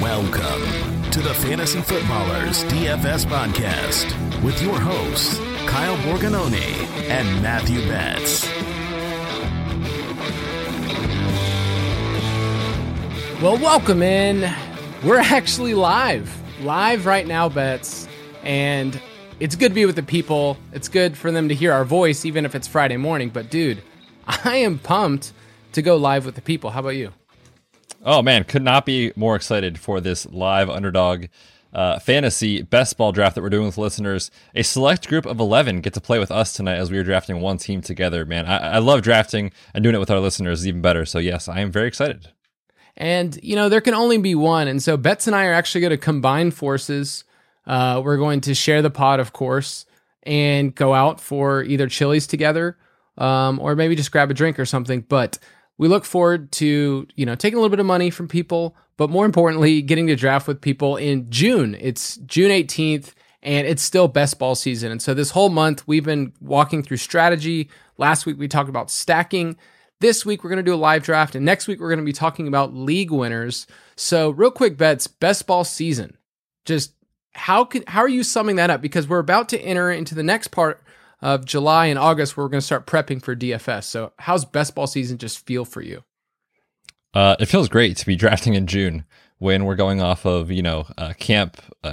Welcome to the Fantasy Footballers DFS Podcast with your hosts, Kyle Borgononi and Matthew Betts. Well, welcome in. We're actually live right now, Betts, and it's good to be with the people. It's good for them to hear our voice, even if it's Friday morning. But dude, I am pumped to go live with the people. How about you? Oh man, could not be more excited for this live Underdog fantasy best ball draft that we're doing with listeners. A select group of 11 get to play with us tonight as we are drafting one team together. Man, I love drafting, and doing it with our listeners is even better. So yes, I am very excited. And, you know, there can only be one. And so Betts and I are actually going to combine forces. We're going to share the pod, of course, and go out for either Chili's together or maybe just grab a drink or something. But we look forward to, you know, taking a little bit of money from people, but more importantly, getting to draft with people in June. It's June 18th, and it's still best ball season. And so this whole month, we've been walking through strategy. Last week, we talked about stacking. This week, we're going to do a live draft, and next week, we're going to be talking about league winners. So real quick, Betts, best ball season. Just how are you summing that up? Because we're about to enter into the next part of July and August where we're going to start prepping for DFS. So how's best ball season just feel for you? It feels great to be drafting in June when we're going off of, you know,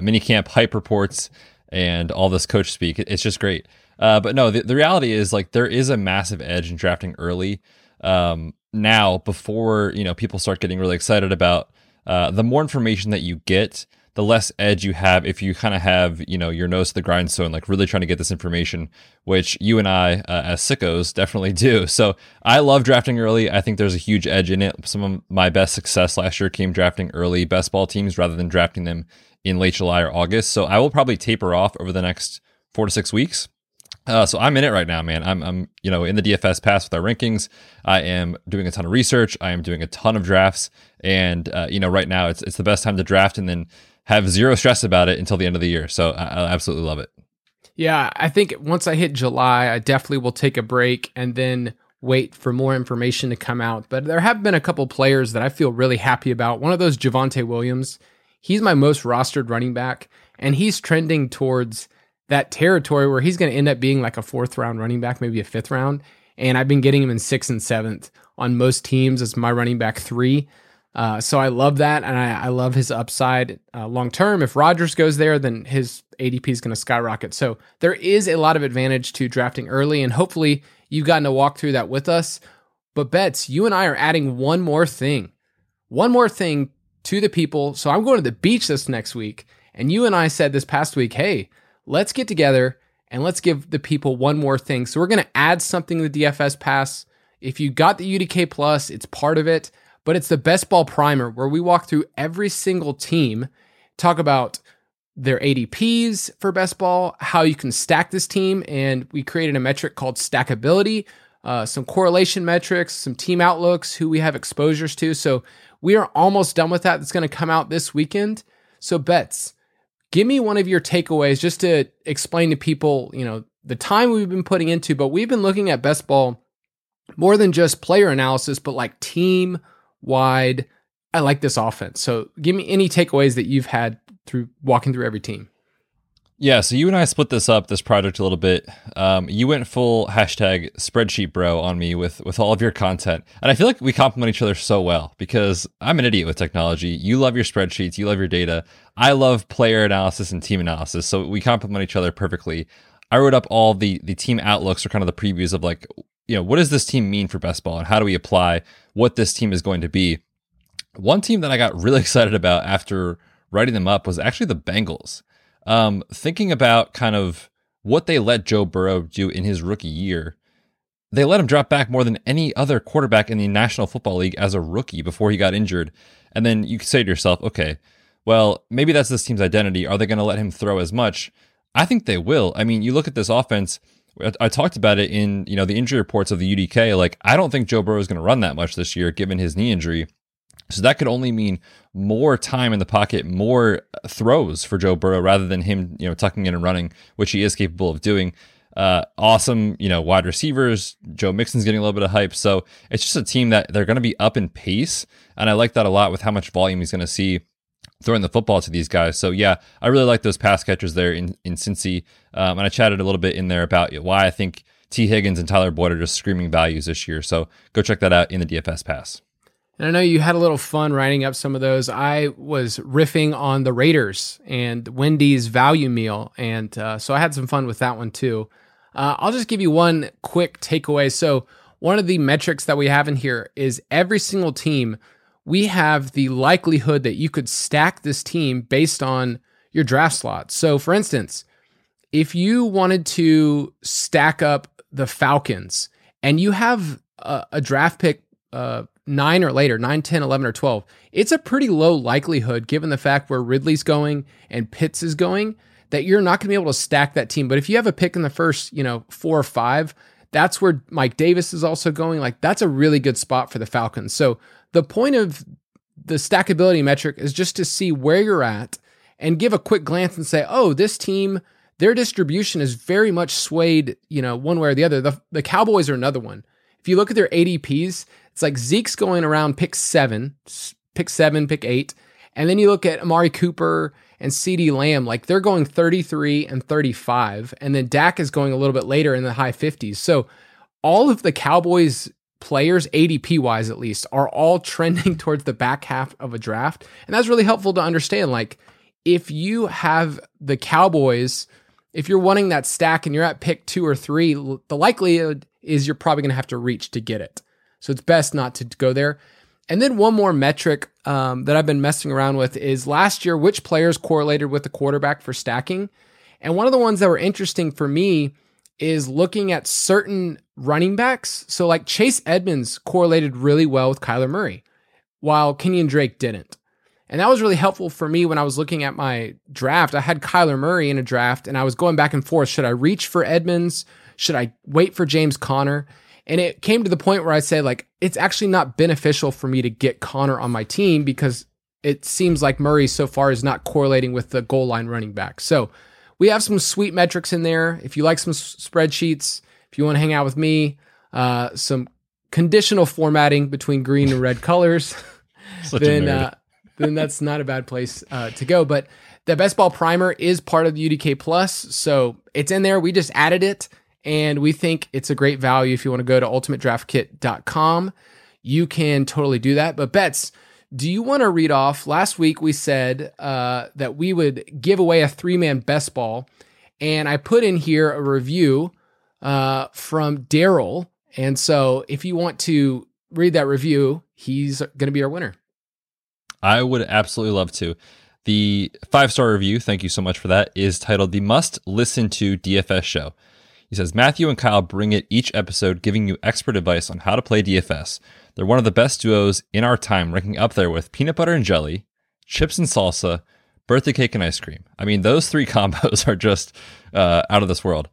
mini camp hype reports and all this coach speak. It's just great. But no, the reality is, like, there is a massive edge in drafting early. Now, before, you know, people start getting really excited about the more information that you get, the less edge you have if you kind of have, you know, your nose to the grindstone, like really trying to get this information, which you and I as sickos definitely do. So I love drafting early. I think there's a huge edge in it. Some of my best success last year came drafting early best ball teams rather than drafting them in late July or August. So I will probably taper off over the next 4 to 6 weeks. So I'm in it right now, man. I'm, you know, in the DFS pass with our rankings. I am doing a ton of research. I am doing a ton of drafts, and you know, right now it's the best time to draft and then have zero stress about it until the end of the year. So I absolutely love it. Yeah, I think once I hit July, I definitely will take a break and then wait for more information to come out. But there have been a couple players that I feel really happy about. One of those, Javonte Williams. He's my most rostered running back, and he's trending towards that territory where he's going to end up being like a 4th round running back, maybe a 5th round. And I've been getting him in 6th and 7th on most teams as my running back 3. So I love that. And I love his upside long-term. If Rodgers goes there, then his ADP is going to skyrocket. So there is a lot of advantage to drafting early, and hopefully you've gotten to walk through that with us. But Betts, you and I are adding one more thing to the people. So I'm going to the beach this next week. And you and I said this past week, hey, let's get together and let's give the people one more thing. So we're going to add something to the DFS pass. If you got the UDK Plus, it's part of it, but it's the best ball primer where we walk through every single team, talk about their ADPs for best ball, how you can stack this team. And we created a metric called stackability, some correlation metrics, some team outlooks, who we have exposures to. So we are almost done with that. That's going to come out this weekend. So Betts, give me one of your takeaways just to explain to people, you know, the time we've been putting into, but we've been looking at best ball more than just player analysis, but like team wide. I like this offense. So give me any takeaways that you've had through walking through every team. Yeah. So you and I split this up, this project a little bit. You went full hashtag spreadsheet bro on me with all of your content. And I feel like we complement each other so well because I'm an idiot with technology. You love your spreadsheets. You love your data. I love player analysis and team analysis. So we complement each other perfectly. I wrote up all the team outlooks or kind of the previews of, like, you know, what does this team mean for best ball and how do we apply what this team is going to be? One team that I got really excited about after writing them up was actually the Bengals. Thinking about kind of what they let Joe Burrow do in his rookie year, they let him drop back more than any other quarterback in the National Football League as a rookie before he got injured. And then you could say to yourself, okay, well, maybe that's this team's identity. Are they going to let him throw as much? I think they will. I mean, you look at this offense. I talked about it in, you know, the injury reports of the UDK. Like, I don't think Joe Burrow is going to run that much this year, given his knee injury. So that could only mean more time in the pocket, more throws for Joe Burrow rather than him, you know, tucking in and running, which he is capable of doing. Awesome, you know, wide receivers. Joe Mixon's getting a little bit of hype. So it's just a team that they're going to be up in pace. And I like that a lot with how much volume he's going to see throwing the football to these guys. So yeah, I really like those pass catchers there in Cincy. And I chatted a little bit in there about why I think T. Higgins and Tyler Boyd are just screaming values this year. So go check that out in the DFS pass. And I know you had a little fun writing up some of those. I was riffing on the Raiders and Wendy's value meal. And so I had some fun with that one too. I'll just give you one quick takeaway. So one of the metrics that we have in here is every single team, we have the likelihood that you could stack this team based on your draft slot. So for instance, if you wanted to stack up the Falcons and you have a draft pick 9 or later, 9, 10, 11, or 12, it's a pretty low likelihood, given the fact where Ridley's going and Pitts is going, that you're not going to be able to stack that team. But if you have a pick in the first, 4 or 5, that's where Mike Davis is also going. Like, that's a really good spot for the Falcons. So the point of the stackability metric is just to see where you're at and give a quick glance and say, oh, this team, their distribution is very much swayed, one way or the other. The Cowboys are another one. If you look at their ADPs, it's like Zeke's going around pick 7, pick 8. And then you look at Amari Cooper and CeeDee Lamb, like they're going 33 and 35. And then Dak is going a little bit later in the high 50s. So all of the Cowboys players, ADP-wise at least, are all trending towards the back half of a draft. And that's really helpful to understand. Like, if you have the Cowboys, if you're wanting that stack and you're at pick 2 or 3, the likelihood is you're probably going to have to reach to get it. So it's best not to go there. And then one more metric that I've been messing around with is last year, which players correlated with the quarterback for stacking. And one of the ones that were interesting for me is looking at certain running backs. So like Chase Edmonds correlated really well with Kyler Murray, while Kenyon Drake didn't. And that was really helpful for me when I was looking at my draft. I had Kyler Murray in a draft and I was going back and forth. Should I reach for Edmonds? Should I wait for James Conner? And it came to the point where I say, like, it's actually not beneficial for me to get Connor on my team because it seems like Murray so far is not correlating with the goal line running back. So we have some sweet metrics in there. If you like some spreadsheets, if you want to hang out with me, some conditional formatting between green and red colors, then that's not a bad place to go. But the Best Ball Primer is part of the UDK Plus, so it's in there. We just added it. And we think it's a great value. If you want to go to ultimatedraftkit.com, you can totally do that. But Betts, do you want to read off? Last week we said that we would give away a 3-man best ball. And I put in here a review from Daryl. And so if you want to read that review, he's going to be our winner. I would absolutely love to. The 5-star review, thank you so much for that, is titled The Must Listen to DFS Show. He says, Matthew and Kyle bring it each episode, giving you expert advice on how to play DFS. They're one of the best duos in our time, ranking up there with peanut butter and jelly, chips and salsa, birthday cake and ice cream. I mean, those 3 combos are just out of this world.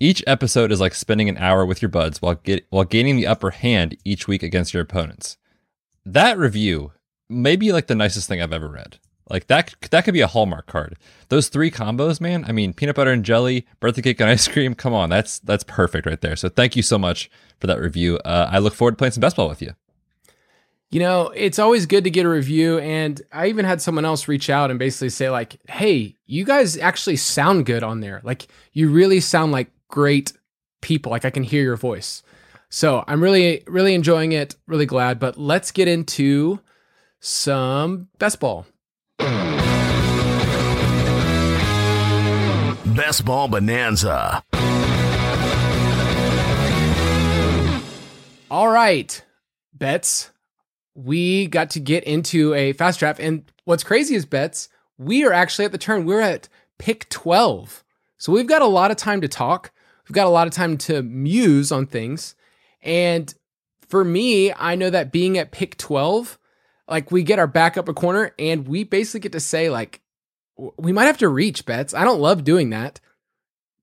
Each episode is like spending an hour with your buds while gaining the upper hand each week against your opponents. That review may be like the nicest thing I've ever read. Like that could be a Hallmark card. Those 3 combos, man. I mean, peanut butter and jelly, birthday cake and ice cream. Come on, that's perfect right there. So thank you so much for that review. I look forward to playing some best ball with you. You know, it's always good to get a review. And I even had someone else reach out and basically say like, hey, you guys actually sound good on there. Like you really sound like great people. Like I can hear your voice. So I'm really, really enjoying it. Really glad. But let's get into some best ball. Best Ball Bonanza. All right, Betts, we got to get into a fast draft. And what's crazy is, Betts, we are actually at the turn. We're at pick 12. So we've got a lot of time to talk. We've got a lot of time to muse on things. And for me, I know that being at pick 12, like we get our back up a corner and we basically get to say like, we might have to reach, Betts. I don't love doing that,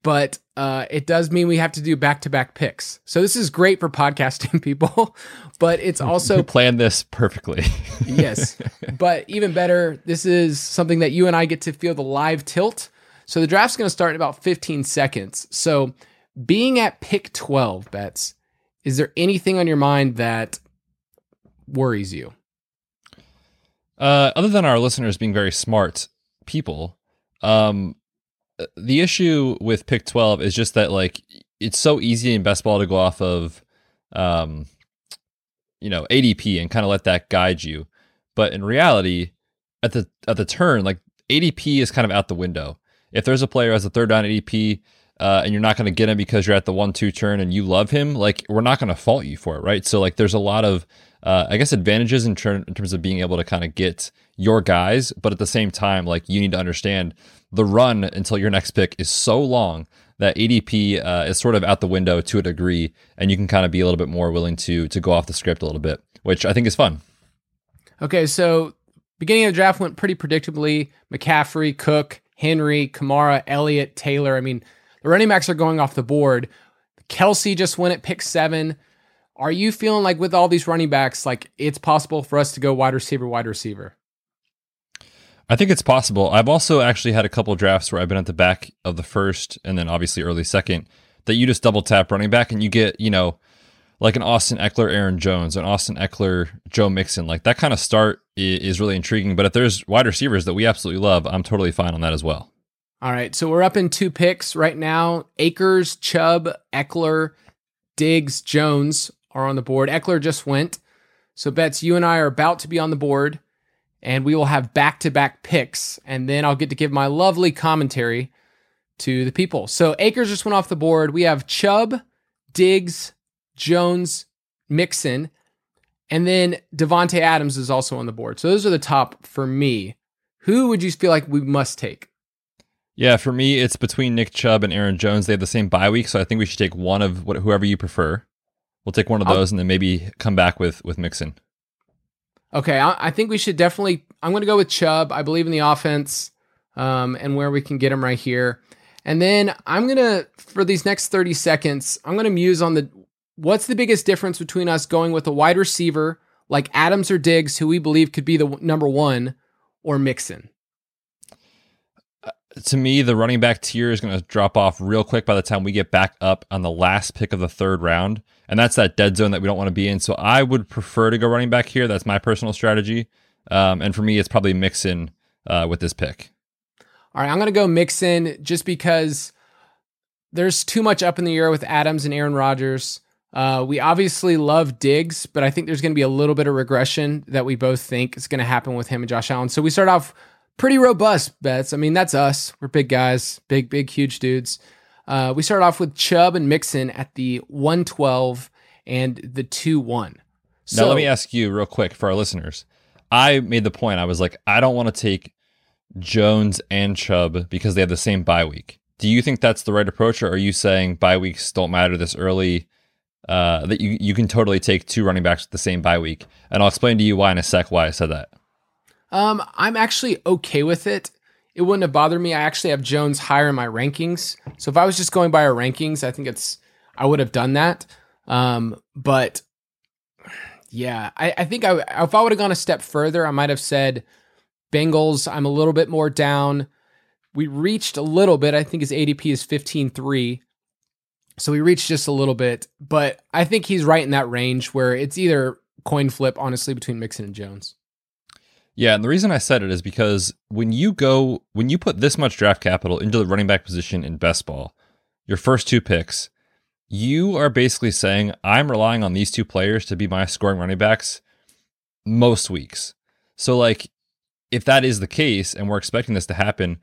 But it does mean we have to do back-to-back picks. So this is great for podcasting people, but it's also... You planned this perfectly. Yes, but even better, this is something that you and I get to feel the live tilt. So the draft's going to start in about 15 seconds. So being at pick 12, Betts, is there anything on your mind that worries you? Other than our listeners being very smart people... the issue with pick 12 is just that, like, it's so easy in best ball to go off of, ADP and kind of let that guide you. But in reality, at the turn, like, ADP is kind of out the window. If there's a player who has a third down ADP and you're not going to get him because you're at the 1-2 turn and you love him, like, we're not going to fault you for it, right? So, like, there's a lot of, advantages in terms of being able to kind of get your guys. But at the same time, like, you need to understand the run until your next pick is so long that ADP is sort of out the window to a degree, and you can kind of be a little bit more willing to go off the script a little bit, which I think is fun. Okay, so beginning of the draft went pretty predictably. McCaffrey, Cook, Henry, Kamara, Elliott, Taylor. I mean, the running backs are going off the board. Kelce just went at pick 7. Are you feeling like with all these running backs, like it's possible for us to go wide receiver? I think it's possible. I've also actually had a couple of drafts where I've been at the back of the first and then obviously early second that you just double tap running back and you get, like an Austin Ekeler, Aaron Jones, an Austin Ekeler, Joe Mixon. Like that kind of start is really intriguing. But if there's wide receivers that we absolutely love, I'm totally fine on that as well. All right. So we're up in 2 picks right now. Akers, Chubb, Ekeler, Diggs, Jones are on the board. Ekeler just went. So Betts, you and I are about to be on the board. And we will have back-to-back picks, and then I'll get to give my lovely commentary to the people. So Akers just went off the board. We have Chubb, Diggs, Jones, Mixon, and then Devontae Adams is also on the board. So those are the top for me. Who would you feel like we must take? Yeah, for me, it's between Nick Chubb and Aaron Jones. They have the same bye week, so I think we should take one of whoever you prefer. We'll take one of those and then maybe come back with Mixon. Okay, I think we should definitely... I'm going to go with Chubb. I believe in the offense and where we can get him right here. And then I'm going to, for these next 30 seconds, I'm going to muse on what's the biggest difference between us going with a wide receiver like Adams or Diggs, who we believe could be the number one, or Mixon? To me, the running back tier is going to drop off real quick by the time we get back up on the last pick of the third round. And that's that dead zone that we don't want to be in. So I would prefer to go running back here. That's my personal strategy. And for me, it's probably Mixon with this pick. All right, I'm going to go Mixon just because there's too much up in the air with Adams and Aaron Rodgers. We obviously love Diggs, but I think there's going to be a little bit of regression that we both think is going to happen with him and Josh Allen. So we start off pretty robust, Bets. I mean, that's us. We're big guys, big, huge dudes. We start off with Chubb and Mixon at the 112 and the 2-1. So, now, let me ask you real quick for our listeners. I made the point. I was like, I don't want to take Jones and Chubb because they have the same bye week. Do you think that's the right approach, or are you saying bye weeks don't matter this early, that you can totally take two running backs with the same bye week? And I'll explain to you why in a sec why I said that. I'm actually okay with it. It wouldn't have bothered me. I actually have Jones higher in my rankings. So if I was just going by our rankings, I think I would have done that. But yeah, I think if I would have gone a step further, I might have said Bengals, I'm a little bit more down. We reached a little bit. I think his ADP is 15.3. So we reached just a little bit. But I think he's right in that range where it's either coin flip, honestly, between Mixon and Jones. Yeah, and the reason I said it is because when you put this much draft capital into the running back position in best ball, your first 2 picks, you are basically saying, I'm relying on these 2 players to be my scoring running backs most weeks. So, like, if that is the case, and we're expecting this to happen,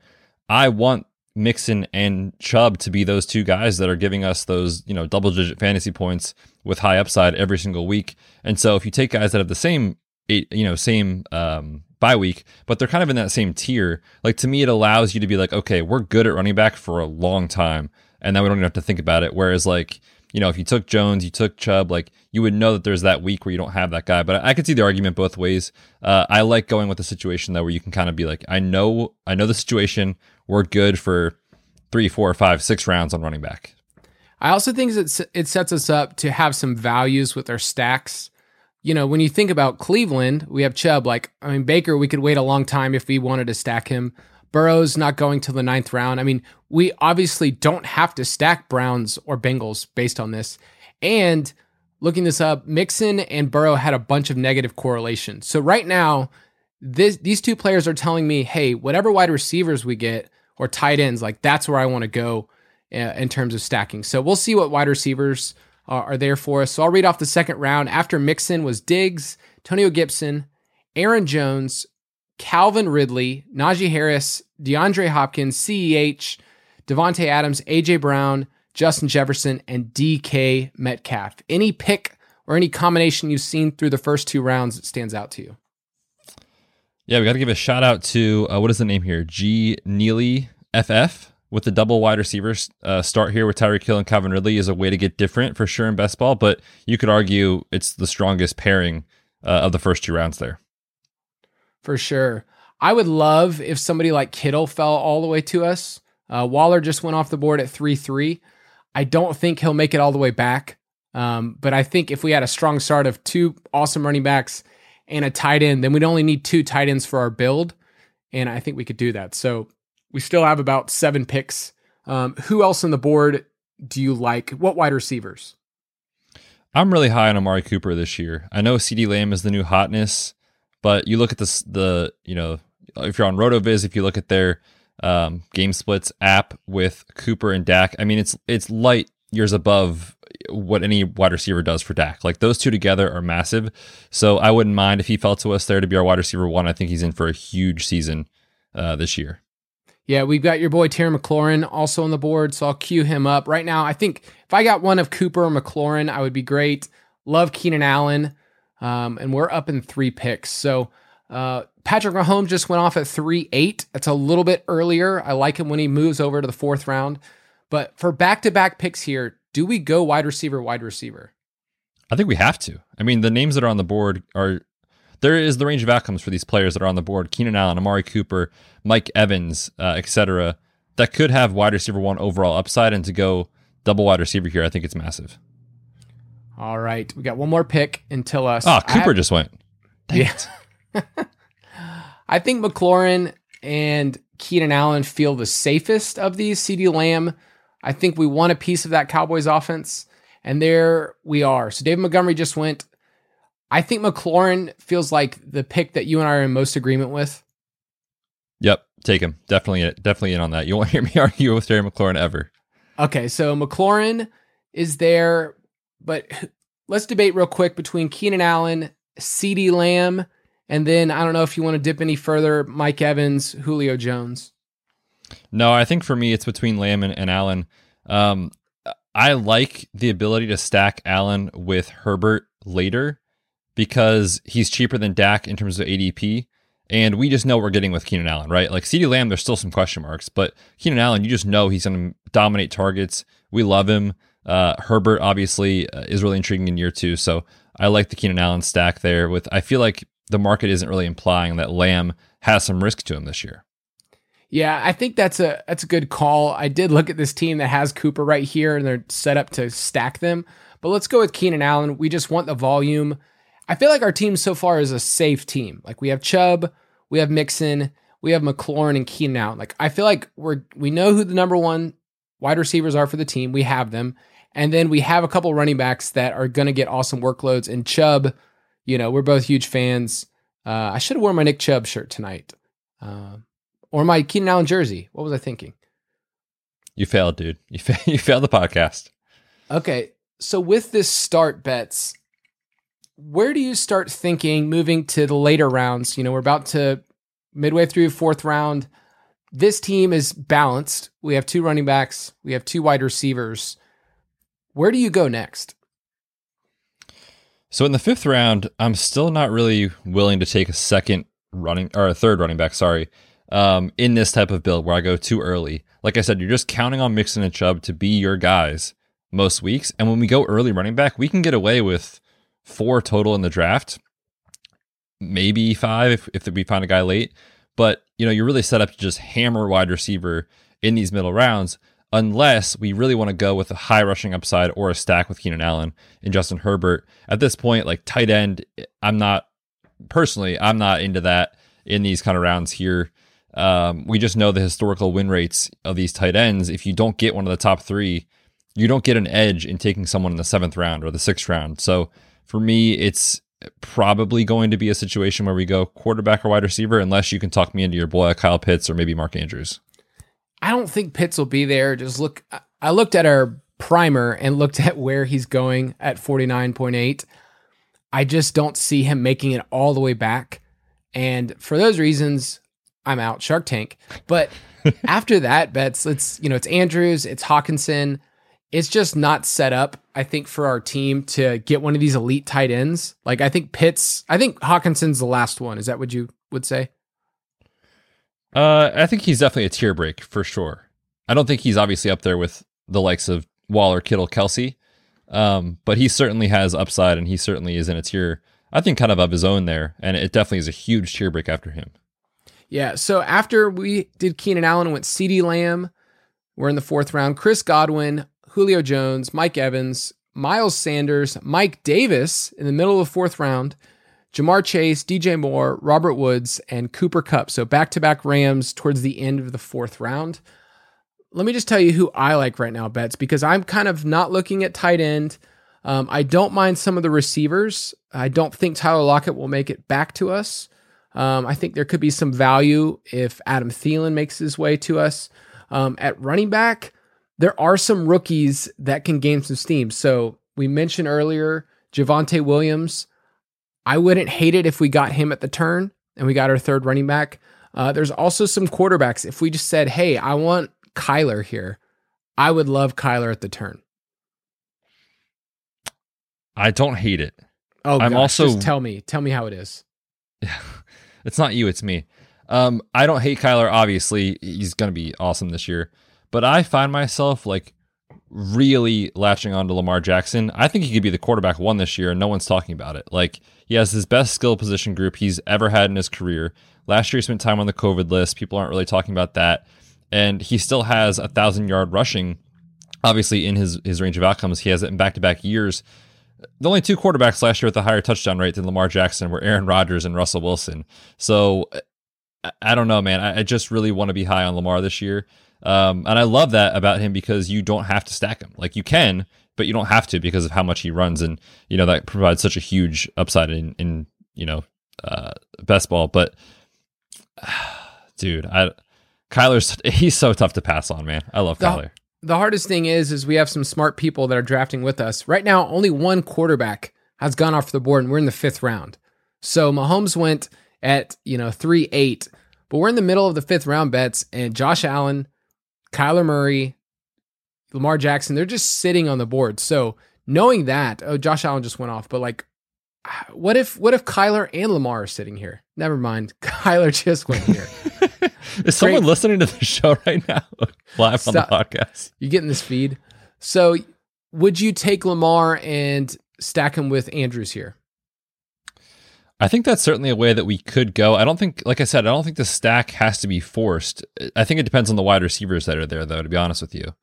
I want Mixon and Chubb to be those 2 guys that are giving us those, double-digit fantasy points with high upside every single week. And so if you take guys that have the same bye week, but they're kind of in that same tier. Like, to me, it allows you to be like, okay, we're good at running back for a long time, and then we don't even have to think about it. Whereas, like, if you took Jones, you took Chubb, like, you would know that there's that week where you don't have that guy. But I could see the argument both ways. I like going with the situation though, where you can kind of be like, I know the situation. We're good for three, four, five, 6 rounds on running back. I also think it sets us up to have some values with our stacks. You know, when you think about Cleveland, we have Chubb. Baker, we could wait a long time if we wanted to stack him. Burrow's not going till the 9th round. I mean, we obviously don't have to stack Browns or Bengals based on this. And looking this up, Mixon and Burrow had a bunch of negative correlation. So right now, these two players are telling me, hey, whatever wide receivers we get or tight ends, that's where I want to go in terms of stacking. So we'll see what wide receivers are there for us. So I'll read off the 2nd round. After Mixon was Diggs, Antonio Gibson, Aaron Jones, Calvin Ridley, Najee Harris, DeAndre Hopkins, CEH, Devontae Adams, AJ Brown, Justin Jefferson, and DK Metcalf. Any pick or any combination you've seen through the first 2 rounds that stands out to you? Yeah, we got to give a shout out to, what is the name here? G. Neely FF with the double wide receivers start here with Tyreek Hill and Calvin Ridley is a way to get different for sure in best ball, but you could argue it's the strongest pairing of the first 2 rounds there. For sure. I would love if somebody like Kittle fell all the way to us. Waller just went off the board at 3-3. I don't think he'll make it all the way back. But I think if we had a strong start of 2 awesome running backs and a tight end, then we'd only need 2 tight ends for our build. And I think we could do that. So we still have about 7 picks. Who else on the board do you like? What wide receivers? I'm really high on Amari Cooper this year. I know CeeDee Lamb is the new hotness, but you look at the you know, if you're on RotoViz, if you look at their Game Splits app with Cooper and Dak, I mean, it's light years above what any wide receiver does for Dak. Those two together are massive. So I wouldn't mind if he fell to us there to be our wide receiver 1. I think he's in for a huge season this year. Yeah, we've got your boy Terry McLaurin also on the board, so I'll cue him up. Right now, I think if I got one of Cooper or McLaurin, I would be great. Love Keenan Allen. And we're up in 3 picks. So Patrick Mahomes just went off at 3-8. That's a little bit earlier. I like him when he moves over to the 4th round. But for back-to-back picks here, do we go wide receiver, wide receiver? I think we have to. I mean, the names that are on the board are... There is the range of outcomes for these players that are on the board. Keenan Allen, Amari Cooper, Mike Evans, etc. That could have wide receiver 1 overall upside. And to go double wide receiver here, I think it's massive. All right, we got one more pick until us. Oh, Cooper just went. Dang yeah. I think McLaurin and Keenan Allen feel the safest of these. CeeDee Lamb, I think we want a piece of that Cowboys offense, and there we are. So David Montgomery just went. I think McLaurin feels like the pick that you and I are in most agreement with. Yep, take him. Definitely in on that. You won't hear me argue with Terry McLaurin ever. Okay, so McLaurin is there. But let's debate real quick between Keenan Allen, CeeDee Lamb, and then I don't know if you want to dip any further, Mike Evans, Julio Jones. No, I think for me, it's between Lamb and Allen. I like the ability to stack Allen with Herbert later because he's cheaper than Dak in terms of ADP. And we just know what we're getting with Keenan Allen, right? CeeDee Lamb, there's still some question marks, but Keenan Allen, you just know he's going to dominate targets. We love him. Herbert obviously is really intriguing in year 2, so I like the Keenan Allen stack there. I feel like the market isn't really implying that Lamb has some risk to him this year. Yeah, I think that's a good call. I did look at this team that has Cooper right here, and they're set up to stack them. But let's go with Keenan Allen. We just want the volume. I feel like our team so far is a safe team. We have Chubb, we have Mixon, we have McLaurin and Keenan Allen. I feel like we know who the number 1 wide receivers are for the team. We have them. And then we have a couple running backs that are going to get awesome workloads. And Chubb, we're both huge fans. I should have worn my Nick Chubb shirt tonight or my Keenan Allen jersey. What was I thinking? You failed, dude. You failed the podcast. Okay. So with this start, Betts, where do you start thinking moving to the later rounds? We're about to midway through 4th round. This team is balanced. We have 2 running backs. We have 2 wide receivers. Where do you go next? So in the 5th round, I'm still not really willing to take a 3rd running back, in this type of build where I go too early. Like I said, you're just counting on Mixon and Chubb to be your guys most weeks. And when we go early running back, we can get away with 4 total in the draft, maybe 5 if we find a guy late. But, you're really set up to just hammer wide receiver in these middle rounds, unless we really want to go with a high rushing upside or a stack with Keenan Allen and Justin Herbert. At this point, like tight end, I'm not into that in these kind of rounds here. We just know the historical win rates of these tight ends. If you don't get one of the top three, you don't get an edge in taking someone in the 7th round or the 6th round. So for me, it's probably going to be a situation where we go quarterback or wide receiver, unless you can talk me into your boy Kyle Pitts or maybe Mark Andrews. I don't think Pitts will be there. Just look, I looked at our primer and looked at where he's going at 49.8. I just don't see him making it all the way back. And for those reasons, I'm out. Shark Tank. But after that, Betts, it's Andrews, it's Hawkinson. It's just not set up, I think, for our team to get one of these elite tight ends. Like, I think Hawkinson's the last one. Is that what you would say? I think he's definitely a tier break for sure. I don't think he's obviously up there with the likes of Waller, Kittle, Kelce, but he certainly has upside, and he certainly is in a tier, I think, kind of his own there, and it definitely is a huge tier break after him. Yeah, so after we did Keenan Allen, went CeeDee Lamb. We're in the 4th round. Chris Godwin, Julio Jones, Mike Evans, Miles Sanders, Mike Davis in the middle of the 4th round, Jamar Chase, DJ Moore, Robert Woods, and Cooper Kupp. So back-to-back Rams towards the end of the 4th round. Let me just tell you who I like right now, Betts, because I'm kind of not looking at tight end. I don't mind some of the receivers. I don't think Tyler Lockett will make it back to us. I think there could be some value if Adam Thielen makes his way to us. At running back, there are some rookies that can gain some steam. So we mentioned earlier, Javonte Williams. I wouldn't hate it if we got him at the turn and we got our 3rd running back. There's also some quarterbacks. If we just said, hey, I want Kyler here, I would love Kyler at the turn. I don't hate it. Oh, I'm gosh, also just tell me how it is. It's not you, it's me. I don't hate Kyler. Obviously, he's going to be awesome this year. But I find myself like really latching on to Lamar Jackson. I think he could be the quarterback one this year, and no one's talking about it. Like, he has his best skill position group he's ever had in his career. Last year, he spent time on the COVID list. People aren't really talking about that. And he still has 1,000-yard rushing, obviously, in his range of outcomes. He has it in back-to-back years. The only 2 quarterbacks last year with a higher touchdown rate than Lamar Jackson were Aaron Rodgers and Russell Wilson. So I don't know, man. I just really want to be high on Lamar this year. And I love that about him, because you don't have to stack him. Like, you can, but you don't have to, because of how much he runs. And, that provides such a huge upside in best ball. But dude, he's so tough to pass on, man. I love Kyler. The hardest thing is we have some smart people that are drafting with us right now. Only one quarterback has gone off the board, and we're in the 5th round. So Mahomes went at, 3-8, but we're in the middle of the 5th round, Betts, and Josh Allen, Kyler Murray, Lamar Jackson, they're just sitting on the board. So knowing that, Josh Allen just went off, but like, what if Kyler and Lamar are sitting here? Never mind. Kyler just went here. Is someone listening to the show right now? Live Stop. On the podcast. You getting this feed? So would you take Lamar and stack him with Andrews here? I think that's certainly a way that we could go. I don't think, like I said, the stack has to be forced. I think it depends on the wide receivers that are there, though, to be honest with you.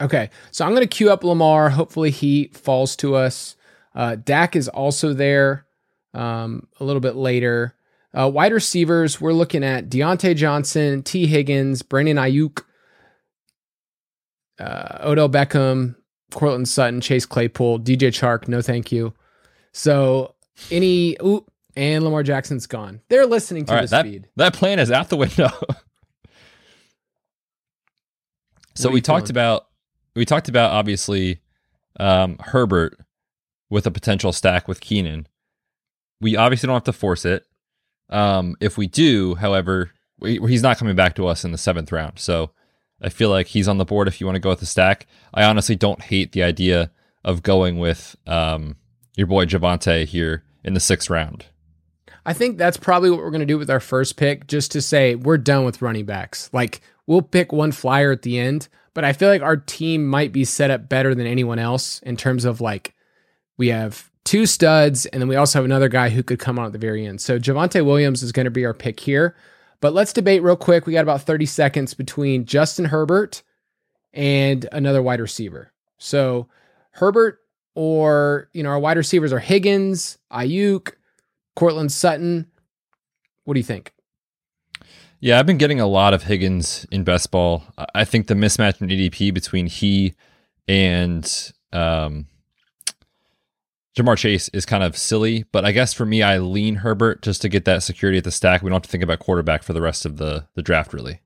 Okay, so I'm going to queue up Lamar. Hopefully he falls to us. Dak is also there a little bit later. Wide receivers, we're looking at Deontay Johnson, T. Higgins, Brandon Ayuk, Odell Beckham, Courtland Sutton, Chase Claypool, DJ Chark, no thank you. So... and Lamar Jackson's gone. They're listening to this feed. That plan is out the window. So we talked about obviously Herbert with a potential stack with Keenan. We obviously don't have to force it. If we do, however, he's not coming back to us in the 7th round. So I feel like he's on the board if you want to go with the stack. I honestly don't hate the idea of going with your boy Javonte here in the 6th round. I think that's probably what we're going to do with our first pick, just to say we're done with running backs. Like, we'll pick one flyer at the end, but I feel like our team might be set up better than anyone else in terms of, like, we have 2 studs, and then we also have another guy who could come on at the very end. So Javonte Williams is going to be our pick here. But let's debate real quick. We got about 30 seconds between Justin Herbert and another wide receiver. So Herbert or, you know, our wide receivers are Higgins, Ayuk, Cortland Sutton. What do you think? Yeah, I've been getting a lot of Higgins in best ball. I think the mismatch in ADP between he and Jamar Chase is kind of silly, but I guess for me, I lean Herbert just to get that security at the stack. We don't have to think about quarterback for the rest of the draft, really.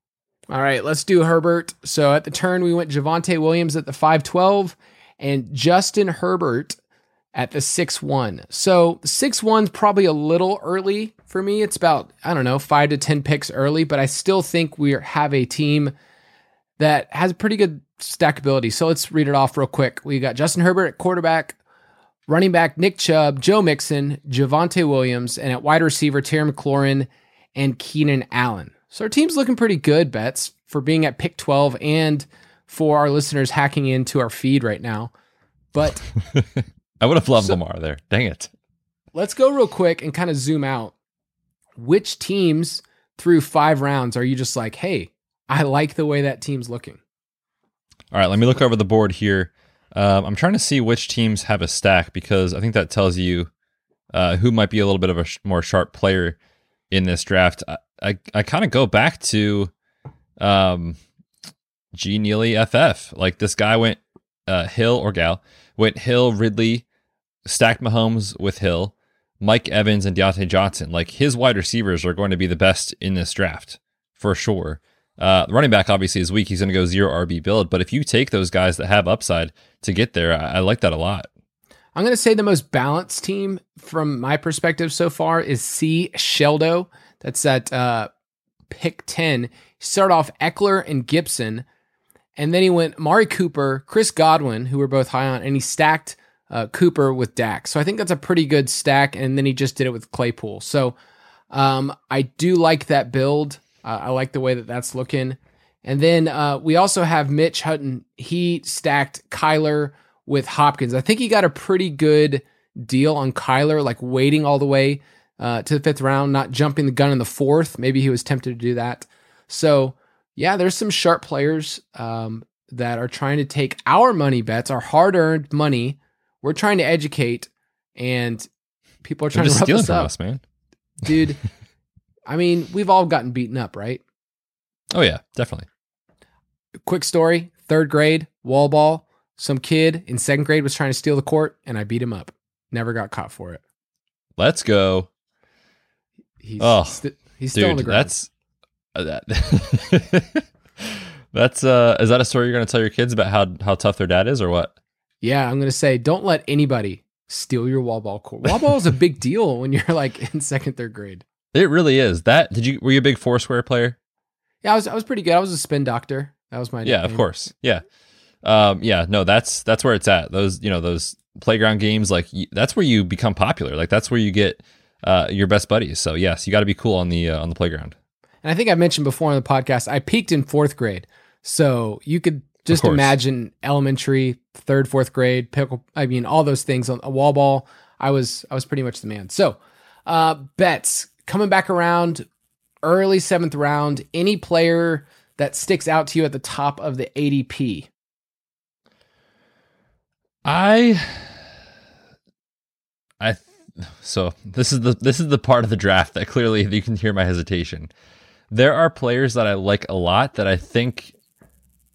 All right, let's do Herbert. So at the turn, we went Javonte Williams at the 5.12 and Justin Herbert at the 6.1. So 6.1 is probably a little early for me. It's about, I don't know, 5 to 10 picks early, but I still think we have a team that has pretty good stackability. So let's read it off real quick. We got Justin Herbert at quarterback. Running back, Nick Chubb, Joe Mixon, Javonte Williams, and at wide receiver, Terry McLaurin and Keenan Allen. So our team's looking pretty good, Betts, for being at pick 12 and for our listeners hacking into our feed right now. But I would have loved Lamar there. Dang it. Let's go real quick and kind of zoom out. Which teams through 5 rounds are you just like, hey, I like the way that team's looking? All right, let me look over the board here. I'm trying to see which teams have a stack because I think that tells you who might be a little bit of a more sharp player in this draft. I kind of go back to G. Neely FF. Like this guy went Hill or gal, went Hill, Ridley, stacked Mahomes with Hill, Mike Evans and Deontay Johnson. Like his wide receivers are going to be the best in this draft for sure. Running back obviously is weak. He's going to go zero RB build, but if you take those guys that have upside to get there, I like that a lot. I'm going to say the most balanced team from my perspective so far is C. Sheldo. That's at pick 10. He started off Ekeler and Gibson, and then he went Amari Cooper, Chris Godwin, who we're both high on, and he stacked Cooper with Dak. So I think that's a pretty good stack, and then he just did it with Claypool. So I do like that build. I like the way that that's looking. And then we also have Mitch Hutton. He stacked Kyler with Hopkins. I think he got a pretty good deal on Kyler, like waiting all the way to the 5th round, not jumping the gun in the 4th. Maybe he was tempted to do that. So, yeah, there's some sharp players that are trying to take our money bets, our hard-earned money. We're trying to educate, and people are trying to steal from us, man. Dude. I mean, we've all gotten beaten up, right? Oh, yeah, definitely. Quick story. 3rd grade, wall ball. Some kid in 2nd grade was trying to steal the court, and I beat him up. Never got caught for it. Let's go. He's still on the ground. That's... that's is that a story you're going to tell your kids about how tough their dad is or what? Yeah, I'm going to say, don't let anybody steal your wall ball court. Wall ball is a big deal when you're like in 2nd, 3rd grade. It really is. That were you a big Foursquare player? Yeah, I was pretty good. I was a spin doctor. That was my nickname. Of course. Yeah. Yeah, no, that's where it's at. Those, you know, those playground games, like that's where you become popular. Like that's where you get your best buddies. So yes, you got to be cool on the playground. And I think I mentioned before on the podcast, I peaked in 4th grade. So you could just imagine elementary, 3rd, 4th grade, pickle, I mean, all those things on a wall ball. I was pretty much the man. So, Betts, coming back around, early 7th round, any player that sticks out to you at the top of the ADP? So this is the part of the draft that clearly you can hear my hesitation. There are players that I like a lot that I think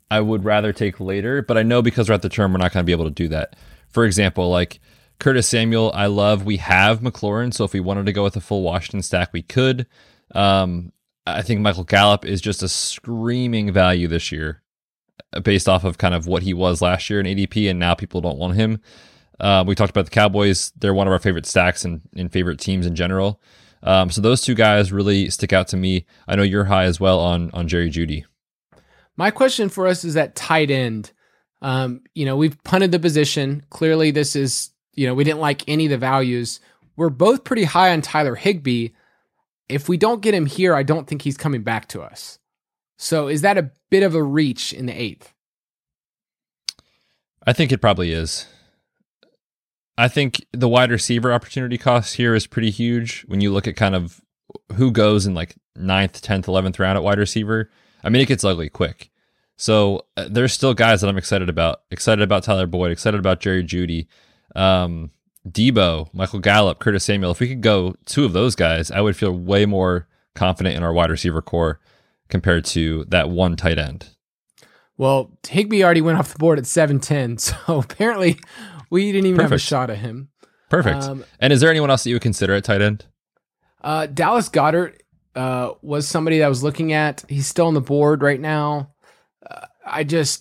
I would rather take later, but I know because we're at the term, we're not going to be able to do that. For example, like Curtis Samuel, I love. We have McLaurin, so if we wanted to go with a full Washington stack, we could. I think Michael Gallup is just a screaming value this year based off of kind of what he was last year in ADP, and now people don't want him. We talked about the Cowboys. They're one of our favorite stacks and favorite teams in general. So those two guys really stick out to me. I know you're high as well on Jerry Jeudy. My question for us is at tight end. You know, we've punted the position. Clearly this is... You know, we didn't like any of the values. We're both pretty high on Tyler Higbee. If we don't get him here, I don't think he's coming back to us. So is that a bit of a reach in the 8th? I think it probably is. I think the wide receiver opportunity cost here is pretty huge when you look at kind of who goes in like 9th, 10th, 11th round at wide receiver, I mean, it gets ugly quick. So there's still guys that I'm excited about. Excited about Tyler Boyd, excited about Jerry Jeudy, Debo, Michael Gallup, Curtis Samuel. If we could go two of those guys, I would feel way more confident in our wide receiver core compared to that one tight end. Well, Higbee already went off the board at 7-10, so apparently we didn't even have a shot at him. Perfect. And is there anyone else that you would consider at tight end? Dallas Goedert was somebody that I was looking at. He's still on the board right now. He's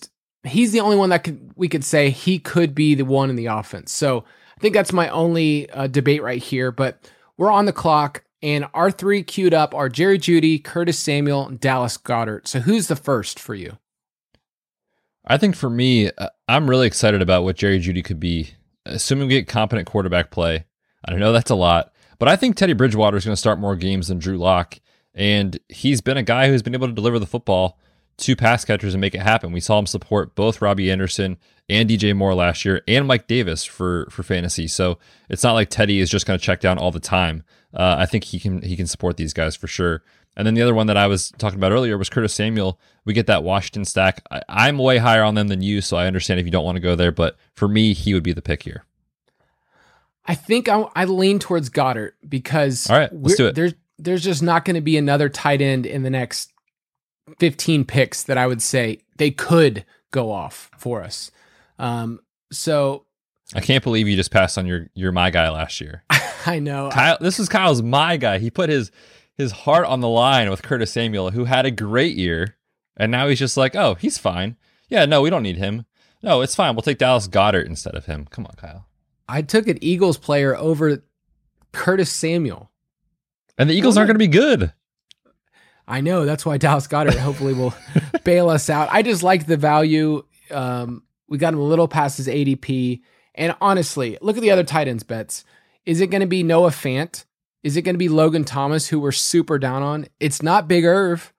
the only one that we could say he could be the one in the offense. So I think that's my only debate right here, but we're on the clock and our three queued up are Jerry Jeudy, Curtis Samuel, and Dallas Goedert. So who's the first for you? I think for me, I'm really excited about what Jerry Jeudy could be, assuming we get competent quarterback play. I don't know, that's a lot, but I think Teddy Bridgewater is going to start more games than Drew Lock, and he's been a guy who's been able to deliver the football to pass catchers and make it happen. We saw him support both Robbie Anderson and DJ Moore last year and Mike Davis for fantasy. So it's not like Teddy is just going to check down all the time. I think he can support these guys for sure. And then the other one that I was talking about earlier was Curtis Samuel. We get that Washington stack. I'm way higher on them than you, so I understand if you don't want to go there. But for me, he would be the pick here. I think I lean towards Goedert because all right, let's do it. There's just not going to be another tight end in the next 15 picks that I would say they could go off for us. So I can't believe you just passed on your my guy last year. I know. This is Kyle's my guy. He put his heart on the line with Curtis Samuel, who had a great year, and now he's just like, oh, he's fine. Yeah, no, we don't need him. No, it's fine. We'll take Dallas Goedert instead of him. Come on, Kyle. I took an Eagles player over Curtis Samuel. And the Eagles aren't going to be good. I know. That's why Dallas Goedert hopefully will bail us out. I just like the value. We got him a little past his ADP. And honestly, look at the other tight ends bets. Is it going to be Noah Fant? Is it going to be Logan Thomas, who we're super down on? It's not Big Irv.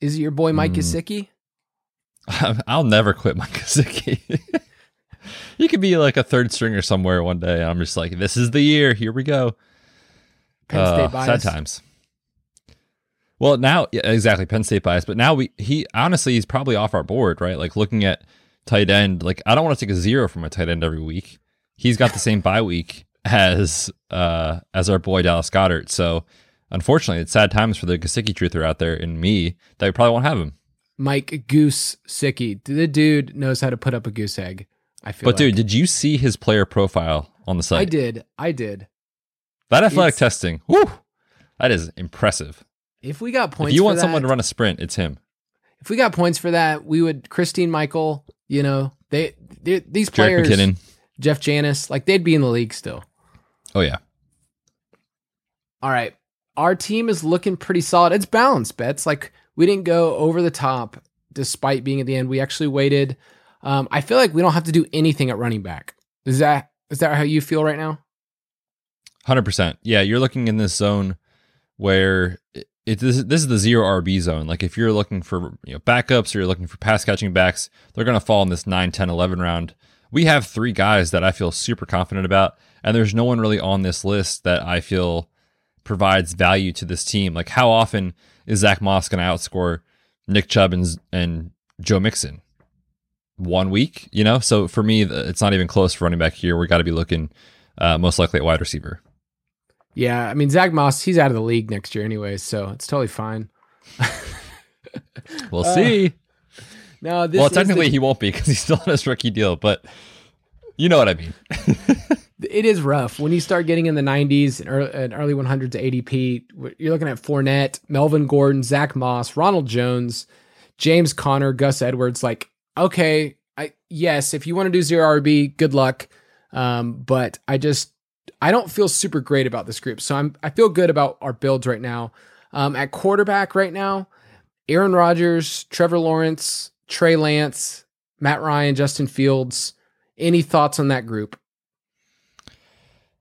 Is it your boy Mike Gesicki? I'll never quit Mike Gesicki. You could be like a third stringer somewhere one day. And I'm just like, this is the year. Here we go. Penn State bias. Sad times. Well, now, yeah, exactly, Penn State bias. But now he's probably off our board, right? Like looking at tight end, like I don't want to take a zero from a tight end every week. He's got the same bye week as our boy Dallas Goedert. So unfortunately, it's sad times for the Gesicki truther out there in me that we probably won't have him. Mike Goose Sicky. The dude knows how to put up a goose egg, I feel like. But dude, did you see his player profile on the site? I did. That athletic testing. Woo! That is impressive. If we got points for that. If you want someone to run a sprint, it's him. If we got points for that, we would Christine Michael, you know, these players, McKinnon, Jeff Janis, like they'd be in the league still. Oh, yeah. All right. Our team is looking pretty solid. It's balanced, bets. Like, we didn't go over the top despite being at the end. We actually waited. I feel like we don't have to do anything at running back. Is that how you feel right now? 100%. Yeah, you're looking in this zone where this is the zero RB zone. Like, if you're looking for backups or you're looking for pass-catching backs, they're going to fall in this 9, 10, 11 round. We have three guys that I feel super confident about, and there's no one really on this list that I feel provides value to this team. Like, how often is Zach Moss going to outscore Nick Chubb and Joe Mixon? 1 week, you know? So for me, it's not even close for running back here. We got to be looking most likely at wide receiver. Yeah, I mean, Zach Moss, he's out of the league next year anyway, so it's totally fine. We'll see. No, well, technically he won't be because he's still on his rookie deal, but you know what I mean. It is rough. When you start getting in the 90s and early 100s ADP, you're looking at Fournette, Melvin Gordon, Zach Moss, Ronald Jones, James Conner, Gus Edwards. Like, okay, yes, if you want to do zero RB, good luck. But I don't feel super great about this group. So I feel good about our builds right now. At quarterback right now, Aaron Rodgers, Trevor Lawrence, Trey Lance, Matt Ryan, Justin Fields. Any thoughts on that group?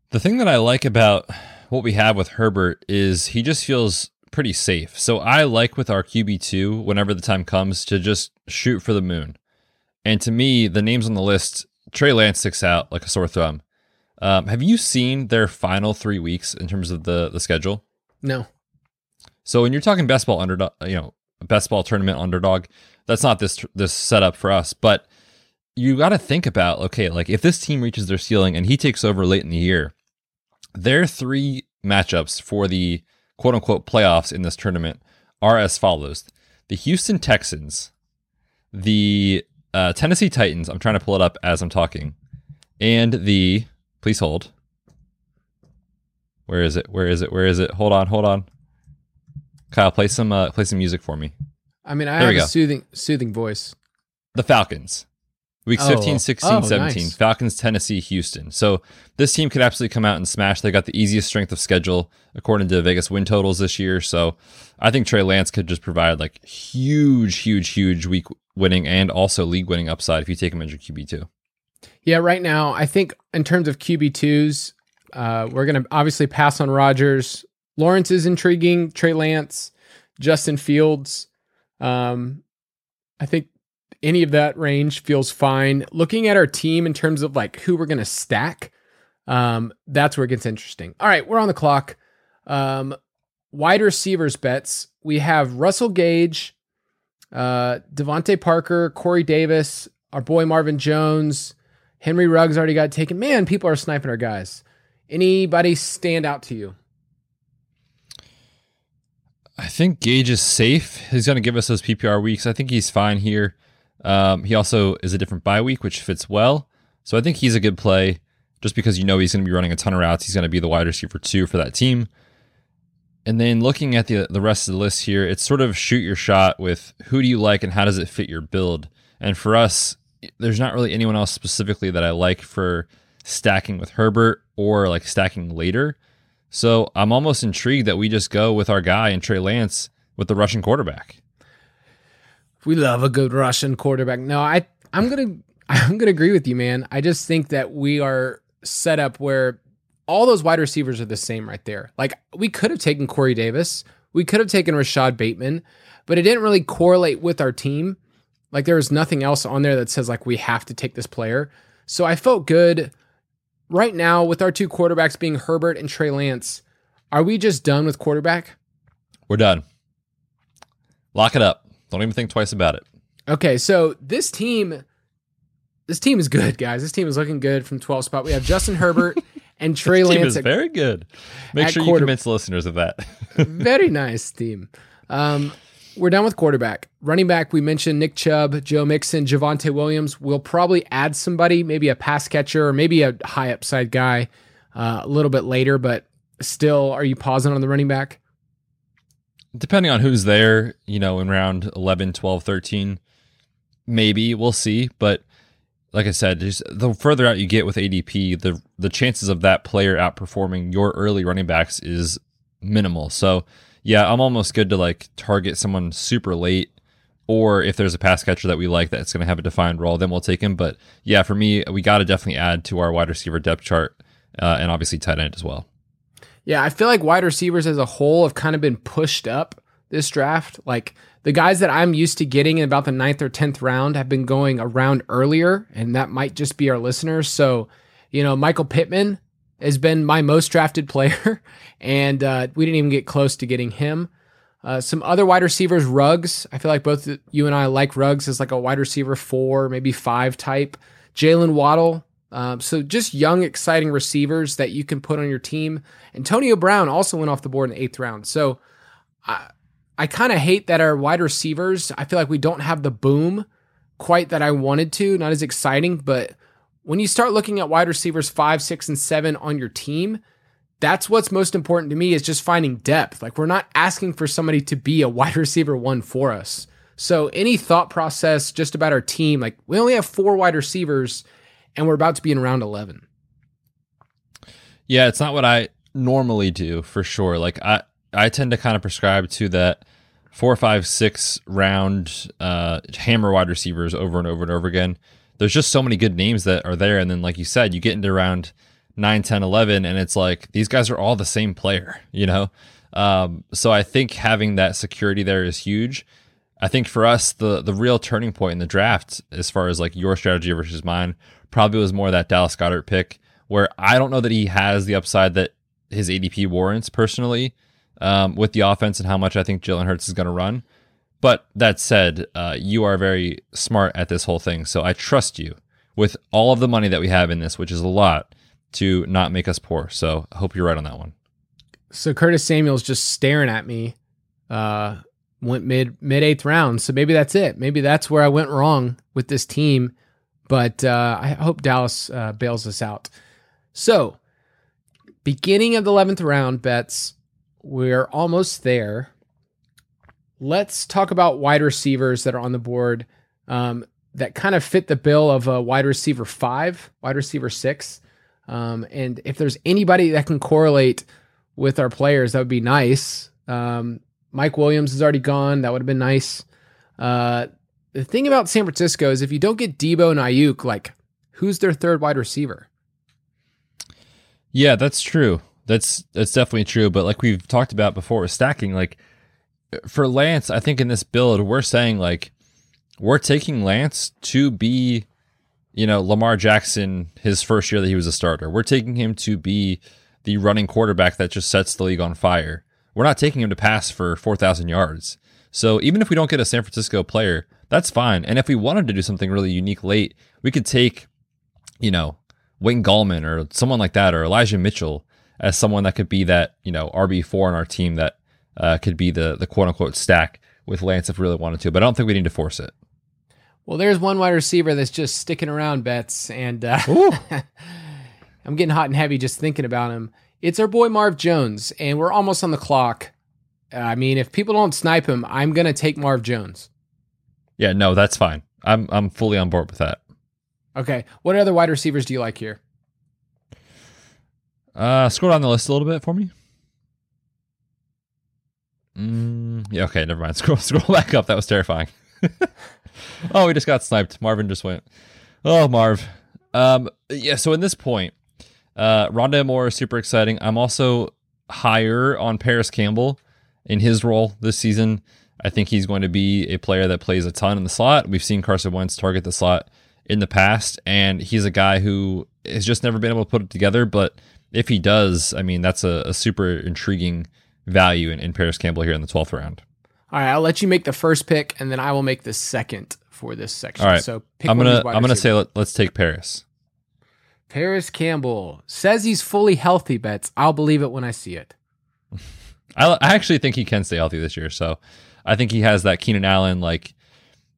The thing that I like about what we have with Herbert is he just feels pretty safe. So I like with our QB2, whenever the time comes, to just shoot for the moon. And to me, the names on the list, Trey Lance sticks out like a sore thumb. Have you seen their final 3 weeks in terms of the schedule? No. So when you're talking best ball underdog, you know, best ball tournament underdog, that's not this setup for us. But you got to think about, okay, like if this team reaches their ceiling and he takes over late in the year, their three matchups for the quote unquote playoffs in this tournament are as follows: the Houston Texans, the Tennessee Titans. I'm trying to pull it up as I'm talking, and the please hold. Where is it? Where is it? Where is it? Hold on. Kyle, play some music for me. I mean, I have a soothing voice. The Falcons. Weeks 15, 16, 17. Nice. Falcons, Tennessee, Houston. So this team could absolutely come out and smash. They got the easiest strength of schedule according to Vegas win totals this year. So I think Trey Lance could just provide like huge week winning and also league winning upside if you take him as your QB2. Yeah, right now, I think in terms of QB2s, we're going to obviously pass on Rodgers. Lawrence is intriguing. Trey Lance, Justin Fields. I think any of that range feels fine. Looking at our team in terms of like who we're going to stack, that's where it gets interesting. All right, we're on the clock. Wide receivers bets. We have Russell Gage, Devontae Parker, Corey Davis, our boy Marvin Jones. Henry Ruggs already got taken. Man, people are sniping our guys. Anybody stand out to you? I think Gage is safe. He's going to give us those PPR weeks. I think he's fine here. He also is a different bye week, which fits well. So I think he's a good play just because you know he's going to be running a ton of routes. He's going to be the wide receiver two for that team. And then looking at the rest of the list here, it's sort of shoot your shot with who do you like and how does it fit your build. And for us, there's not really anyone else specifically that I like for stacking with Herbert or like stacking later. So I'm almost intrigued that we just go with our guy and Trey Lance with the Russian quarterback. We love a good Russian quarterback. No, I'm gonna agree with you, man. I just think that we are set up where all those wide receivers are the same right there. Like we could have taken Corey Davis, we could have taken Rashad Bateman, but it didn't really correlate with our team. Like there was nothing else on there that says like we have to take this player. So I felt good. Right now, with our two quarterbacks being Herbert and Trey Lance, are we just done with quarterback? We're done. Lock it up. Don't even think twice about it. Okay, so this team is good, guys. This team is looking good from 12th spot. We have Justin Herbert and Trey Lance. Team is very good. Make sure you convince listeners of that. Very nice team. We're done with quarterback. Running back, we mentioned Nick Chubb, Joe Mixon, Javonte Williams. We'll probably add somebody, maybe a pass catcher or maybe a high upside guy a little bit later, but still, are you pausing on the running back? Depending on who's there, you know, in round 11, 12, 13, maybe we'll see. But like I said, just the further out you get with ADP, the chances of that player outperforming your early running backs is minimal. So yeah, I'm almost good to like target someone super late, or if there's a pass catcher that we like that's going to have a defined role, then we'll take him. But yeah, for me, we got to definitely add to our wide receiver depth chart and obviously tight end as well. Yeah, I feel like wide receivers as a whole have kind of been pushed up this draft. Like the guys that I'm used to getting in about the 9th or 10th round have been going around earlier, and that might just be our listeners. So, you know, Michael Pittman has been my most drafted player, and we didn't even get close to getting him. Some other wide receivers, Ruggs. I feel like both you and I like Ruggs as like a wide receiver 4, maybe 5 type. Jalen Waddle. So just young, exciting receivers that you can put on your team. Antonio Brown also went off the board in the 8th round. So I kind of hate that our wide receivers, I feel like we don't have the boom quite that I wanted to. Not as exciting, but when you start looking at wide receivers 5, 6, and 7 on your team, that's what's most important to me is just finding depth. Like we're not asking for somebody to be a wide receiver 1 for us. So any thought process just about our team, like we only have 4 wide receivers and we're about to be in round 11. Yeah, it's not what I normally do for sure. Like I tend to kind of prescribe to that 4, 5, 6 round hammer wide receivers over and over and over again. There's just so many good names that are there. And then, like you said, you get into around 9, 10, 11, and it's like, these guys are all the same player, you know? So I think having that security there is huge. I think for us, the real turning point in the draft, as far as like your strategy versus mine, probably was more that Dallas Goedert pick, where I don't know that he has the upside that his ADP warrants personally. with the offense and how much I think Jalen Hurts is going to run. But that said, you are very smart at this whole thing, so I trust you with all of the money that we have in this, which is a lot, to not make us poor. So I hope you're right on that one. So Curtis Samuel's just staring at me. Went mid eighth round, so maybe that's it. Maybe that's where I went wrong with this team. But I hope Dallas bails us out. So beginning of the 11th round, bets, we're almost there. Let's talk about wide receivers that are on the board that kind of fit the bill of a wide receiver 5, wide receiver 6. And if there's anybody that can correlate with our players, that would be nice. Mike Williams is already gone. That would have been nice. The thing about San Francisco is if you don't get Debo and Ayuk, like, who's their third wide receiver? Yeah, that's true. That's definitely true. But like we've talked about before with stacking, like for Lance, I think in this build, we're saying like we're taking Lance to be, you know, Lamar Jackson, his first year that he was a starter. We're taking him to be the running quarterback that just sets the league on fire. We're not taking him to pass for 4,000 yards. So even if we don't get a San Francisco player, that's fine. And if we wanted to do something really unique late, we could take, you know, Wayne Gallman or someone like that, or Elijah Mitchell as someone that could be that, you know, RB4 on our team that could be the quote unquote stack with Lance if we really wanted to. But I don't think we need to force it. Well, there's one wide receiver that's just sticking around, bets, and I'm getting hot and heavy just thinking about him. It's our boy Marv Jones, and we're almost on the clock. I mean, if people don't snipe him, I'm going to take Marv Jones. Yeah, no, that's fine. I'm fully on board with that. Okay. What other wide receivers do you like here? Scroll down the list a little bit for me. Yeah, okay, never mind. Scroll back up. That was terrifying. Oh, we just got sniped. Marvin just went. Oh, Marv. Yeah, so in this point, Rondale Moore is super exciting. I'm also higher on Paris Campbell in his role this season. I think he's going to be a player that plays a ton in the slot. We've seen Carson Wentz target the slot in the past, and he's a guy who has just never been able to put it together. But if he does, I mean, that's a super intriguing value in Paris Campbell here in the 12th round. All right, I'll let you make the first pick, and then I will make the second for this section. All right, so pick I'm gonna say let's take Paris. Paris Campbell says he's fully healthy, bets. I'll believe it when I see it. I actually think he can stay healthy this year. So I think he has that Keenan Allen, like,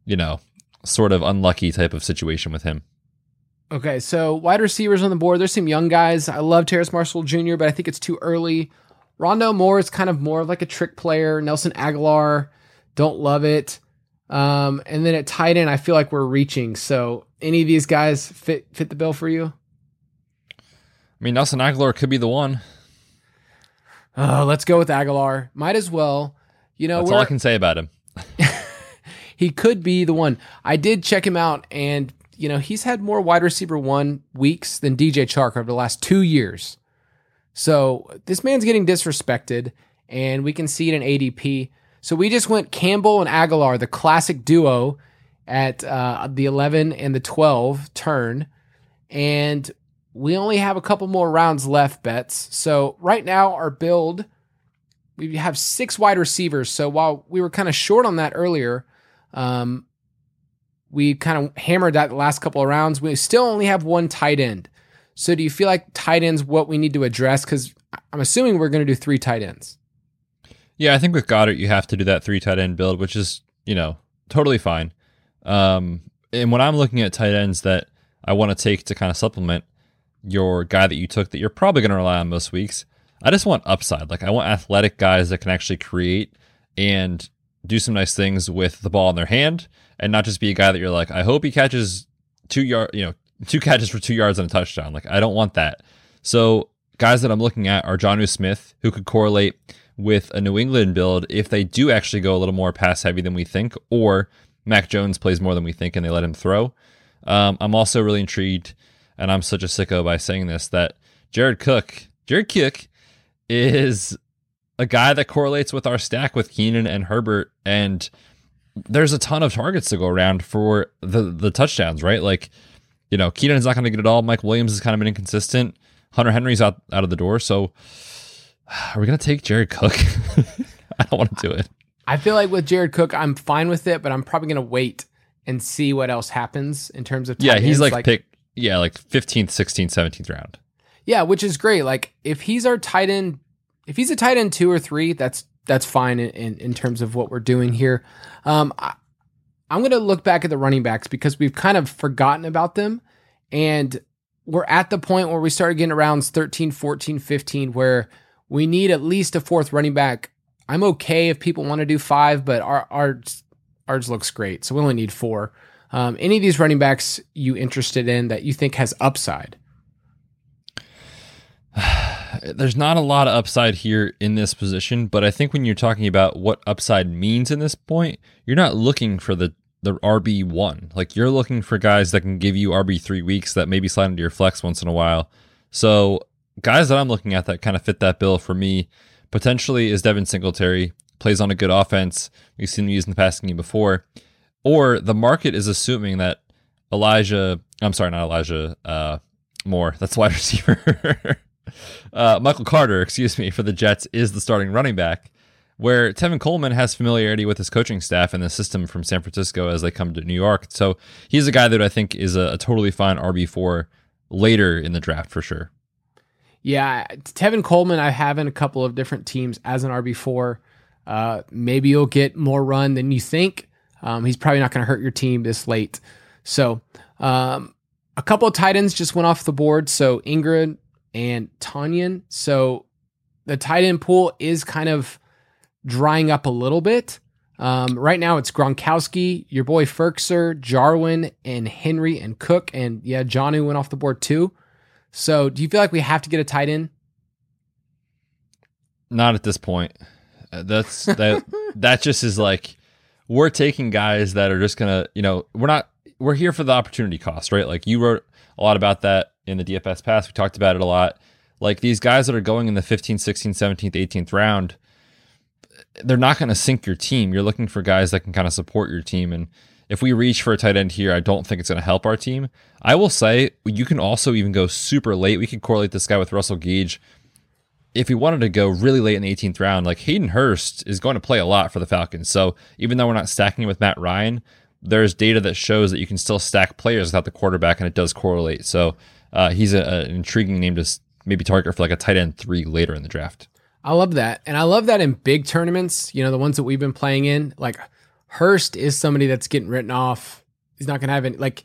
you know, sort of unlucky type of situation with him. Okay, so wide receivers on the board. There's some young guys. I love Terrace Marshall Jr., but I think it's too early. Rondale Moore is kind of more of like a trick player. Nelson Aguilar, don't love it. And then at tight end, I feel like we're reaching. So any of these guys fit the bill for you? I mean, Nelson Aguilar could be the one. Let's go with Aguilar. Might as well. You know, that's all I can say about him. He could be the one. I did check him out, and you know he's had more wide receiver 1 weeks than DJ Chark over the last 2 years. So this man's getting disrespected, and we can see it in ADP. So we just went Campbell and Aguilar, the classic duo, at the 11 and the 12 turn, and we only have a couple more rounds left, bets. So right now, our build, we have 6 wide receivers. So while we were kind of short on that earlier, we kind of hammered that the last couple of rounds. We still only have 1 tight end. So do you feel like tight end's what we need to address? Because I'm assuming we're going to do 3 tight ends. Yeah, I think with Goddard, you have to do that 3 tight end build, which is, you know, totally fine. And when I'm looking at tight ends that I want to take to kind of supplement your guy that you took that you're probably going to rely on most weeks, I just want upside. Like, I want athletic guys that can actually create and do some nice things with the ball in their hand, and not just be a guy that you're like, I hope he catches 2 catches for 2 yards and a touchdown. Like, I don't want that. So guys that I'm looking at are Jonnu Smith, who could correlate with a New England build if they do actually go a little more pass heavy than we think, or Mac Jones plays more than we think and they let him throw. I'm also really intrigued, and I'm such a sicko by saying this, that Jared Cook is a guy that correlates with our stack with Keenan and Herbert, and there's a ton of targets to go around for the touchdowns, right? Like, you know, Keenan's not going to get it all. Mike Williams is kind of inconsistent. Hunter Henry's out of the door. So Are we going to take Jared Cook? I don't want to do it. I feel like with Jared Cook, I'm fine with it, but I'm probably going to wait and see what else happens in terms of tight ends. He's like pick, like 15th, 16th, 17th round. Yeah, which is great. Like if he's our tight end, if he's a tight end 2 or 3, that's fine in terms of what we're doing here. I'm going to look back at the running backs because we've kind of forgotten about them. And we're at the point where we started getting rounds 13, 14, 15, where we need at least a 4th running back. I'm okay if people want to do 5, but ours looks great. So we only need 4. Any of these running backs you interested in that you think has upside? There's not a lot of upside here in this position, but I think when you're talking about what upside means in this point, you're not looking for the RB1. Like you're looking for guys that can give you RB3 weeks that maybe slide into your flex once in a while. So guys that I'm looking at that kind of fit that bill for me potentially is Devin Singletary, plays on a good offense. We've seen him used in the passing game before. Or the market is assuming that Moore, that's wide receiver. Michael Carter, for the Jets is the starting running back, where Tevin Coleman has familiarity with his coaching staff and the system from San Francisco as they come to New York. So he's a guy that I think is a totally fine RB4 later in the draft for sure. Yeah, Tevin Coleman I have in a couple of different teams as an RB4. Maybe you'll get more run than you think. He's probably not going to hurt your team this late. So a couple of tight ends just went off the board. So Ingram and Tanyan. So the tight end pool is kind of drying up a little bit. Right now it's Gronkowski, your boy Ferkser, Jarwin, and Henry and Cook. And yeah, Jonnu went off the board too. So do you feel like we have to get a tight end? Not at this point. That just is like, we're taking guys that are just going to, we're here for the opportunity cost, right? Like you wrote a lot about that in the DFS pass. We talked about it a lot. Like these guys that are going in the 15th, 16th, 17th, 18th round, they're not going to sink your team. You're looking for guys that can kind of support your team. And if we reach for a tight end here, I don't think it's going to help our team. I will say you can also even go super late. We could correlate this guy with Russell Gage. If we wanted to go really late in the 18th round, like Hayden Hurst is going to play a lot for the Falcons. So even though we're not stacking him with Matt Ryan, there's data that shows that you can still stack players without the quarterback, and it does correlate. So he's an intriguing name to maybe target for like a tight end 3 later in the draft. I love that. And I love that in big tournaments, the ones that we've been playing in, like Hurst is somebody that's getting written off. He's not going to have any, like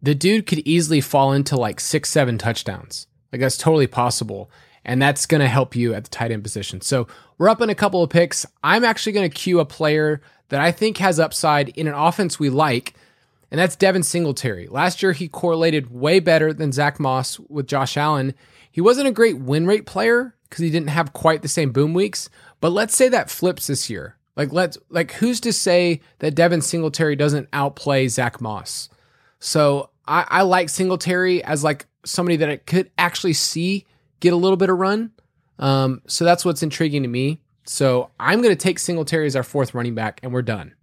the dude could easily fall into like 6-7 touchdowns. Like that's totally possible. And that's going to help you at the tight end position. So we're up in a couple of picks. I'm actually going to cue a player that I think has upside in an offense we like. And that's Devin Singletary. Last year, he correlated way better than Zach Moss with Josh Allen. He wasn't a great win rate player because he didn't have quite the same boom weeks. But let's say that flips this year. Who's to say that Devin Singletary doesn't outplay Zach Moss? So I like Singletary as like somebody that I could actually see get a little bit of run. So that's what's intriguing to me. So I'm going to take Singletary as our 4th running back, and we're done.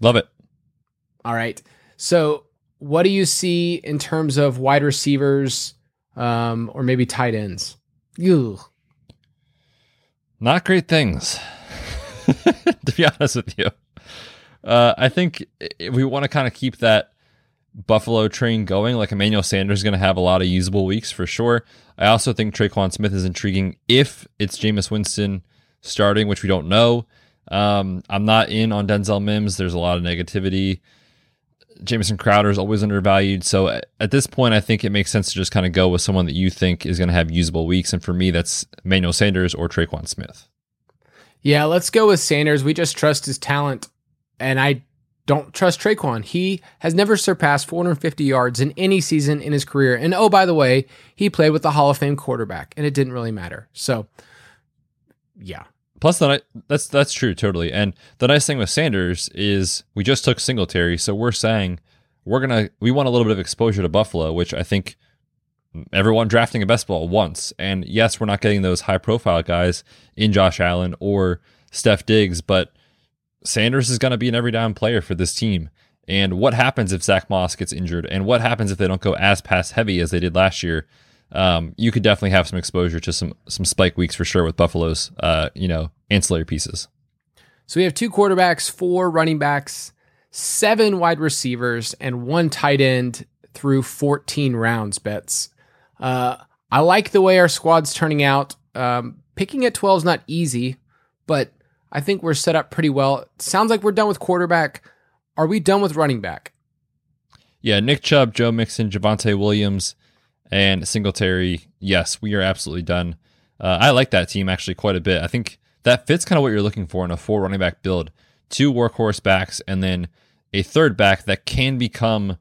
Love it. All right. So what do you see in terms of wide receivers or maybe tight ends? Ew. Not great things, to be honest with you. I think if we want to kind of keep that Buffalo train going, like Emmanuel Sanders is going to have a lot of usable weeks for sure. I also think Traquan Smith is intriguing if it's Jameis Winston starting, which we don't know. I'm not in on Denzel Mims. There's a lot of negativity. Jamison Crowder is always undervalued. So at this point, I think it makes sense to just kind of go with someone that you think is going to have usable weeks. And for me, that's Emmanuel Sanders or Traquan Smith. Yeah, let's go with Sanders. We just trust his talent. And I don't trust Traquan. He has never surpassed 450 yards in any season in his career. And oh, by the way, he played with the Hall of Fame quarterback and it didn't really matter. So yeah. Plus, that's true, totally. And the nice thing with Sanders is we just took Singletary, so we're saying we want a little bit of exposure to Buffalo, which I think everyone drafting a best ball wants. And yes, we're not getting those high-profile guys in Josh Allen or Steph Diggs, but Sanders is going to be an every-down player for this team. And what happens if Zach Moss gets injured? And what happens if they don't go as pass-heavy as they did last year? you could definitely have some exposure to some spike weeks for sure with Buffalo's, ancillary pieces. So we have 2 quarterbacks, 4 running backs, 7 wide receivers, and 1 tight end through 14 rounds, Betts. I like the way our squad's turning out. Picking at 12 is not easy, but I think we're set up pretty well. It sounds like we're done with quarterback. Are we done with running back? Yeah, Nick Chubb, Joe Mixon, Javonte Williams, and Singletary. Yes, we are absolutely done. I like that team actually quite a bit. I think that fits kind of what you're looking for in a 4 running back build. 2 workhorse backs, and then a third back that can become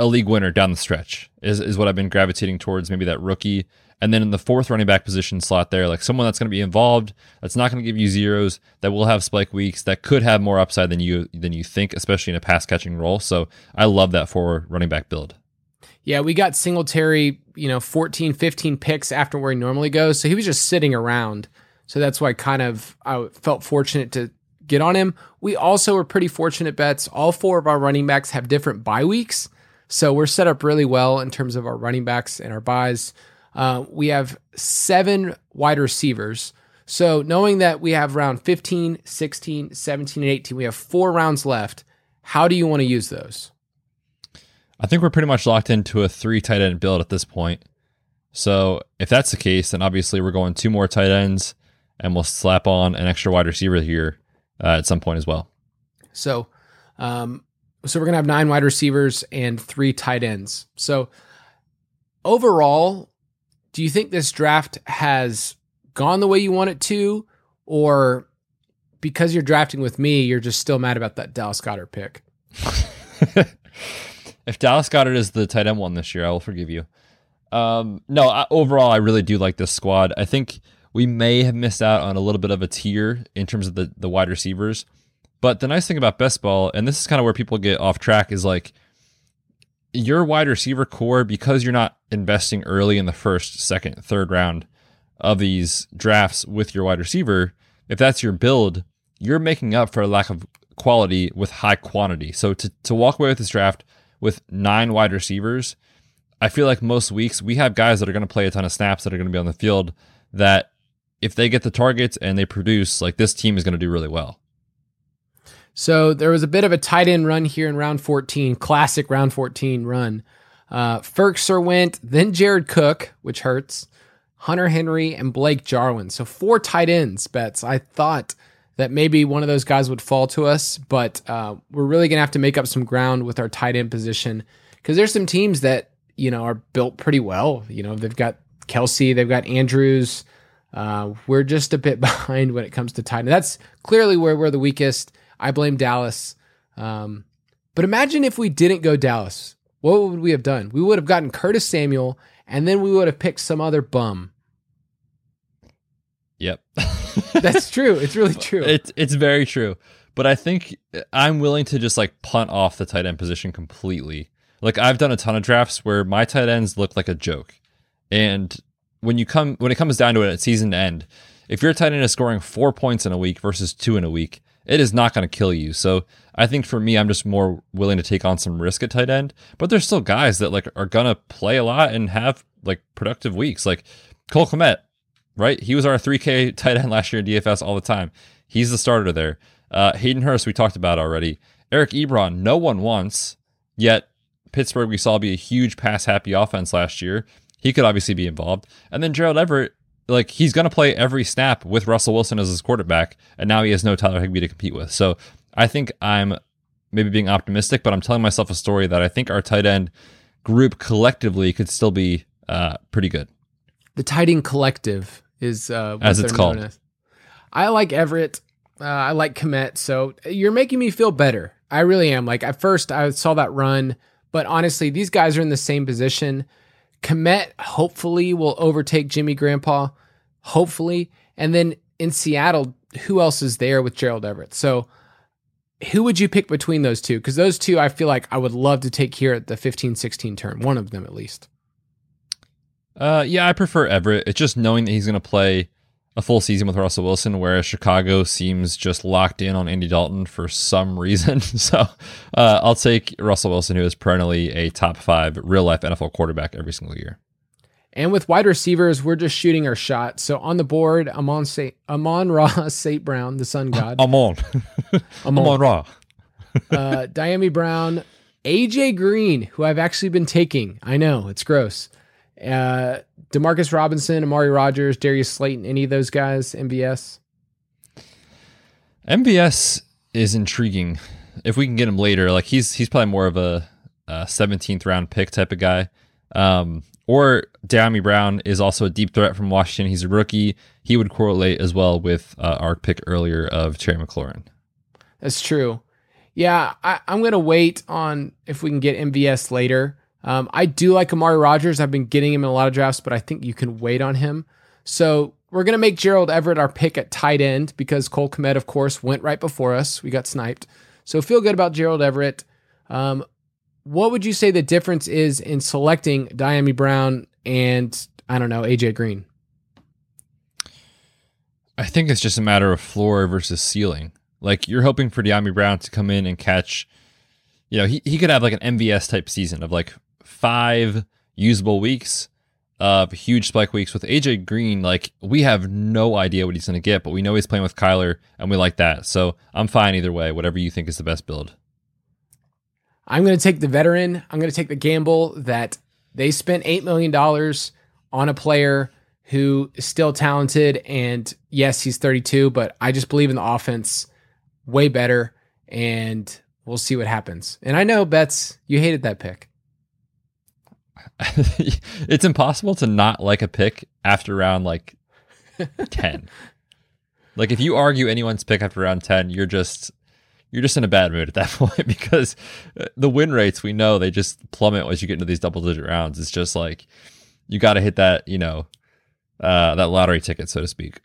a league winner down the stretch is what I've been gravitating towards, maybe that rookie. And then in the 4th running back position slot there, like someone that's going to be involved, that's not going to give you zeros, that will have spike weeks, that could have more upside than you think, especially in a pass-catching role. So I love that 4 running back build. Yeah, we got Singletary, 14, 15 picks after where he normally goes. So he was just sitting around. So that's why I felt fortunate to get on him. We also were pretty fortunate, Betts. All 4 of our running backs have different bye weeks. So we're set up really well in terms of our running backs and our buys. We have 7 wide receivers. So knowing that we have round 15, 16, 17, and 18, we have 4 rounds left. How do you want to use those? I think we're pretty much locked into a 3 tight end build at this point. So if that's the case, then obviously we're going 2 more tight ends and we'll slap on an extra wide receiver here at some point as well. So, so we're going to have 9 wide receivers and 3 tight ends. So overall, do you think this draft has gone the way you want it to, or because you're drafting with me, you're just still mad about that Dallas Goedert pick? If Dallas Goedert is the tight end one this year, I will forgive you. Overall, I really do like this squad. I think we may have missed out on a little bit of a tier in terms of the wide receivers. But the nice thing about best ball, and this is kind of where people get off track, is like your wide receiver core, because you're not investing early in the first, second, third round of these drafts with your wide receiver, if that's your build, you're making up for a lack of quality with high quantity. So to walk away with this draft with 9 wide receivers, I feel like most weeks we have guys that are going to play a ton of snaps that are going to be on the field that if they get the targets and they produce, like this team is going to do really well. So there was a bit of a tight end run here in round 14, classic round 14 run. Ferkser went, then Jared Cook, which hurts, Hunter Henry, and Blake Jarwin. So 4 tight ends, Betts. I thought that maybe one of those guys would fall to us, but we're really going to have to make up some ground with our tight end position because there's some teams that, are built pretty well. They've got Kelce, they've got Andrews. We're just a bit behind when it comes to tight end. That's clearly where we're the weakest. I blame Dallas. But imagine if we didn't go Dallas. What would we have done? We would have gotten Curtis Samuel, and then we would have picked some other bum. Yep. That's true. It's really true. It's very true. But I think I'm willing to just punt off the tight end position completely. I've done a ton of drafts where my tight ends look like a joke. And when it comes down to it at season end, if your tight end is scoring 4 points in a week versus 2 in a week, it is not going to kill you. So I think for me, I'm just more willing to take on some risk at tight end, but there's still guys that are going to play a lot and have productive weeks. Like Cole Kmet, right? He was our 3K tight end last year in DFS all the time. He's the starter there. Hayden Hurst, we talked about already. Eric Ebron, no one wants, yet Pittsburgh we saw be a huge pass-happy offense last year. He could obviously be involved. And then Gerald Everett, he's going to play every snap with Russell Wilson as his quarterback, and now he has no Tyler Higbee to compete with. So I think I'm maybe being optimistic, but I'm telling myself a story that I think our tight end group collectively could still be pretty good. The tight end collective is as it's called. I like Everett. I like Kmet. So you're making me feel better. I really am. At first I saw that run, but honestly, these guys are in the same position. Kmet hopefully will overtake Jimmy Grandpa, hopefully. And then in Seattle, who else is there with Gerald Everett? So who would you pick between those two? Because those two, I feel like I would love to take here at the 15-16 turn, one of them at least. I prefer Everett. It's just knowing that he's going to play a full season with Russell Wilson, whereas Chicago seems just locked in on Andy Dalton for some reason. So I'll take Russell Wilson, who is perennially a top 5 real-life NFL quarterback every single year. And with wide receivers, we're just shooting our shot. So on the board, Amon-Ra St. Brown, the sun god. Amon-Ra. Diami Brown, AJ Green, who I've actually been taking. I know, it's gross. Demarcus Robinson, Amari Rodgers, Darius Slayton, any of those guys, MBS? MBS is intriguing. If we can get him later, like he's probably more of a 17th round pick type of guy. Or Diami Brown is also a deep threat from Washington. He's a rookie. He would correlate as well with our pick earlier of Terry McLaurin. That's true. Yeah, I'm going to wait on if we can get MVS later. I do like Amari Rodgers. I've been getting him in a lot of drafts, but I think you can wait on him. So we're going to make Gerald Everett our pick at tight end because Cole Kmet, of course, went right before us. We got sniped. So feel good about Gerald Everett. What would you say the difference is in selecting Diami Brown and, I don't know, AJ Green? I think it's just a matter of floor versus ceiling. Like, you're hoping for Diami Brown to come in and catch, you know, he could have like an MVS type season of like 5 usable weeks of huge spike weeks. With AJ Green, like, we have no idea what he's going to get, but we know he's playing with Kyler and we like that. So I'm fine either way, whatever you think is the best build. I'm going to take the veteran. I'm going to take the gamble that they spent $8 million on a player who is still talented. And yes, he's 32, but I just believe in the offense way better. And we'll see what happens. And I know, Betts, you hated that pick. It's impossible to not like a pick after round like 10. Like, if you argue anyone's pick after round 10, you're just in a bad mood at that point, because the win rates, we know they just plummet as you get into these double digit rounds. It's just like, you got to hit that, you know, that lottery ticket, so to speak.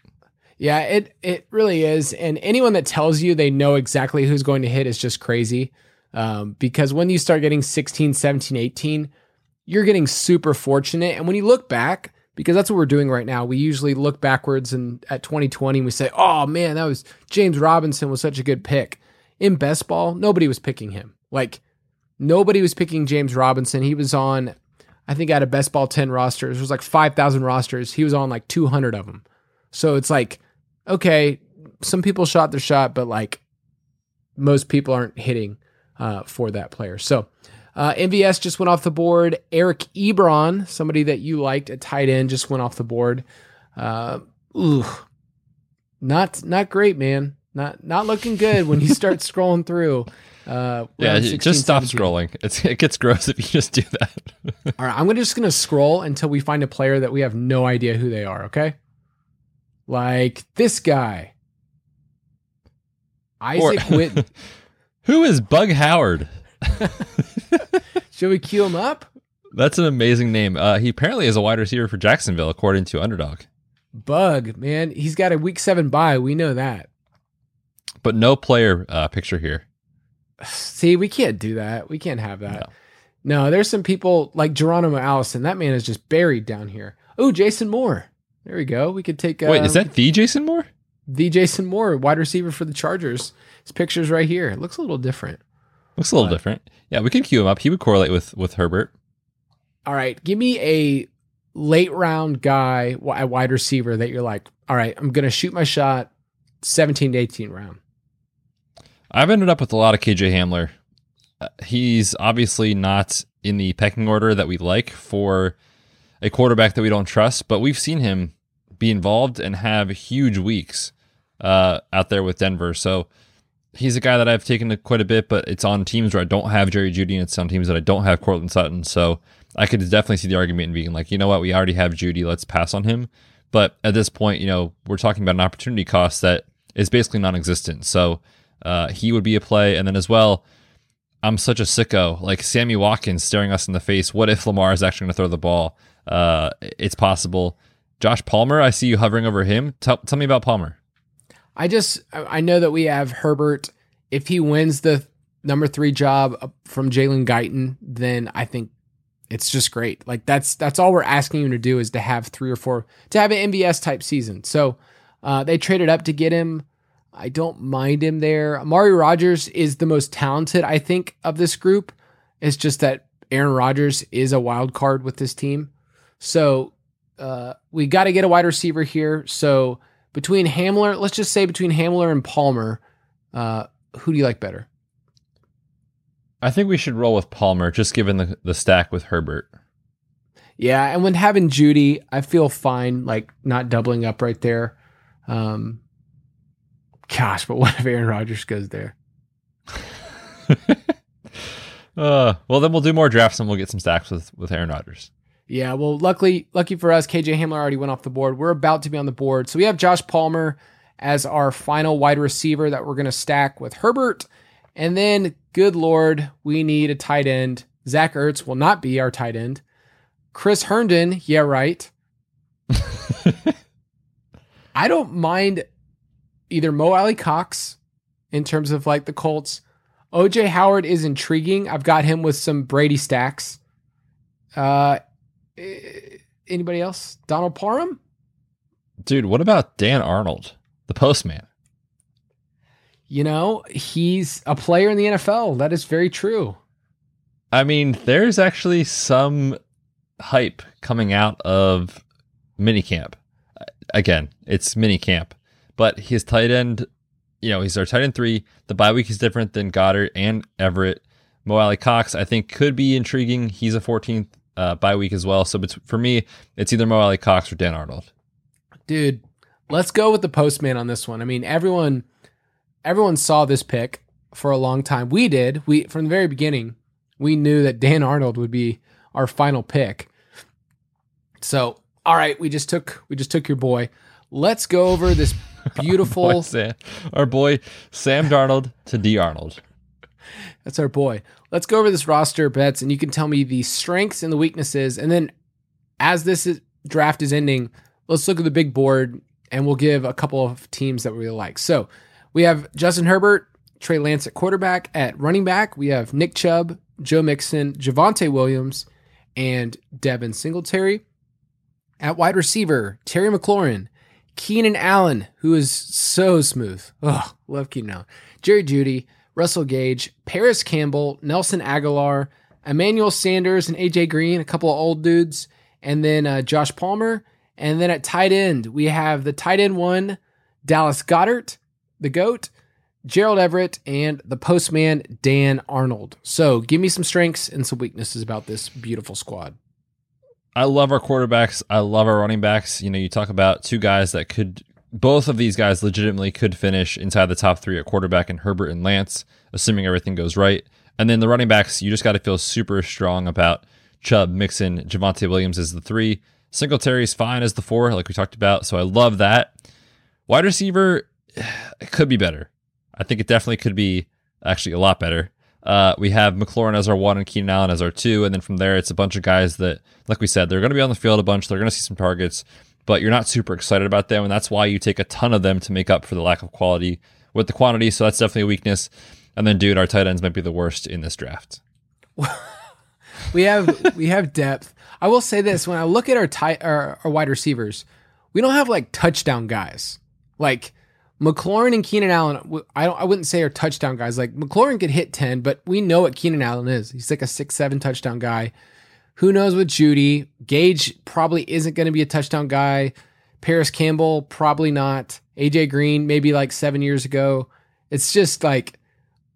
Yeah, it really is. And anyone that tells you they know exactly who's going to hit is just crazy. Because when you start getting 16, 17, 18, you're getting super fortunate. And when you look back, because that's what we're doing right now, we usually look backwards and at 2020 we say, oh man, that was James Robinson was such a good pick. In best ball, nobody was picking him. Like, nobody was picking James Robinson. He was on, I think, out of best ball 10 rosters. There was like 5,000 rosters. He was on like 200 of them. So it's like, okay, some people shot their shot, but like most people aren't hitting for that player. So MVS just went off the board. Eric Ebron, somebody that you liked at tight end, just went off the board. Not great, man. Not looking good when you start scrolling through. Yeah, 16, just stop 17. Scrolling. It gets gross if you just do that. All right, I'm just going to scroll until we find a player that we have no idea who they are, okay? Like this guy. Isaac Witten. Who is Bug Howard? Should we cue him up? That's an amazing name. He apparently is a wide receiver for Jacksonville, according to Underdog. Bug, man. He's got a week 7 bye. We know that. But no player picture here. See, we can't do that. We can't have that. No, there's some people like Geronimo Allison. That man is just buried down here. Oh, Jason Moore. There we go. We could take... Wait, is that the Jason Moore? The Jason Moore, wide receiver for the Chargers. His picture's right here. It looks a little different. Yeah, we can cue him up. He would correlate with Herbert. All right. Give me a late round guy, a wide receiver that you're like, all right, I'm going to shoot my shot 17 to 18 round. I've ended up with a lot of KJ Hamler. He's obviously not in the pecking order that we like for a quarterback that we don't trust, but we've seen him be involved and have huge weeks out there with Denver. So he's a guy that I've taken to quite a bit, but it's on teams where I don't have Jerry Jeudy and it's on teams that I don't have Cortland Sutton. So I could definitely see the argument in being like, you know what, we already have Jeudy, let's pass on him. But at this point, you know, we're talking about an opportunity cost that is basically non-existent. So he would be a play. And then as well, I'm such a sicko, like Sammy Watkins staring us in the face. What if Lamar is actually going to throw the ball? It's possible. Josh Palmer, I see you hovering over him. Tell me about Palmer. I know that we have Herbert. If he wins the number 3 job from Jalen Guyton, then I think it's just great. Like that's all we're asking him to do is to have 3 or 4, to have an MVS type season. So they traded up to get him. I don't mind him there. Amari Rodgers is the most talented, I think, of this group. It's just that Aaron Rodgers is a wild card with this team. So we got to get a wide receiver here. So between Hamler, let's just say between Hamler and Palmer, who do you like better? I think we should roll with Palmer, just given the stack with Herbert. Yeah, and when having Judy, I feel fine, like not doubling up right there. Gosh, but what if Aaron Rodgers goes there? Well, then we'll do more drafts and we'll get some stacks with Aaron Rodgers. Yeah, well, lucky for us, KJ Hamler already went off the board. We're about to be on the board. So we have Josh Palmer as our final wide receiver that we're going to stack with Herbert. And then, good Lord, we need a tight end. Zach Ertz will not be our tight end. Chris Herndon, yeah, right. I don't mind either Mo Alley Cox in terms of like the Colts. OJ Howard is intriguing. I've got him with some Brady stacks. Anybody else? Donald Parham? Dude, what about Dan Arnold, the postman? You know, he's a player in the NFL. That is very true. I mean, there's actually some hype coming out of minicamp. Again, it's minicamp, but his tight end, you know, he's our tight end 3. The bye week is different than Goddard and Everett. Mo Alley Cox, I think, could be intriguing. He's a 14th bye week as well. So for me, it's either Mo Alley Cox or Dan Arnold. Dude, let's go with the postman on this one. I mean, everyone saw this pick for a long time. We did. We from the very beginning, we knew that Dan Arnold would be our final pick. So, all right, we just took your boy. Let's go over this beautiful our boy Sam Darnold to D Arnold. That's our boy. Let's go over this roster, Betts, and you can tell me the strengths and the weaknesses. And then as this draft is ending, let's look at the big board and we'll give a couple of teams that we really like. So, we have Justin Herbert, Trey Lance at quarterback. At running back, we have Nick Chubb, Joe Mixon, Javonte Williams, and Devin Singletary. At wide receiver, Terry McLaurin, Keenan Allen, who is so smooth. Oh, love Keenan Allen. Jerry Jeudy, Russell Gage, Paris Campbell, Nelson Aguilar, Emmanuel Sanders, and A.J. Green, a couple of old dudes, and then Josh Palmer. And then at tight end, we have the tight end 1, Dallas Goedert, the GOAT, Gerald Everett, and the postman, Dan Arnold. So give me some strengths and some weaknesses about this beautiful squad. I love our quarterbacks. I love our running backs. You know, you talk about two guys that could, both of these guys legitimately could finish inside the top 3 at quarterback in Herbert and Lance, assuming everything goes right. And then the running backs, you just got to feel super strong about Chubb, Mixon, Javonte Williams as the 3. Singletary's fine as the 4, like we talked about. So I love that. Wide receiver, it could be better. I think it definitely could be actually a lot better. We have McLaurin as our 1 and Keenan Allen as our 2. And then from there, it's a bunch of guys that, like we said, they're going to be on the field a bunch. They're going to see some targets, but you're not super excited about them. And that's why you take a ton of them to make up for the lack of quality with the quantity. So that's definitely a weakness. And then, dude, our tight ends might be the worst in this draft. we have depth. I will say this. When I look at our wide receivers, we don't have like touchdown guys. Like, McLaurin and Keenan Allen, I wouldn't say are touchdown guys. Like, McLaurin could hit 10, but we know what Keenan Allen is. He's like a 6-7 touchdown guy. Who knows with Jeudy? Gage probably isn't going to be a touchdown guy. Paris Campbell, probably not. AJ Green, maybe like 7 years ago. It's just like,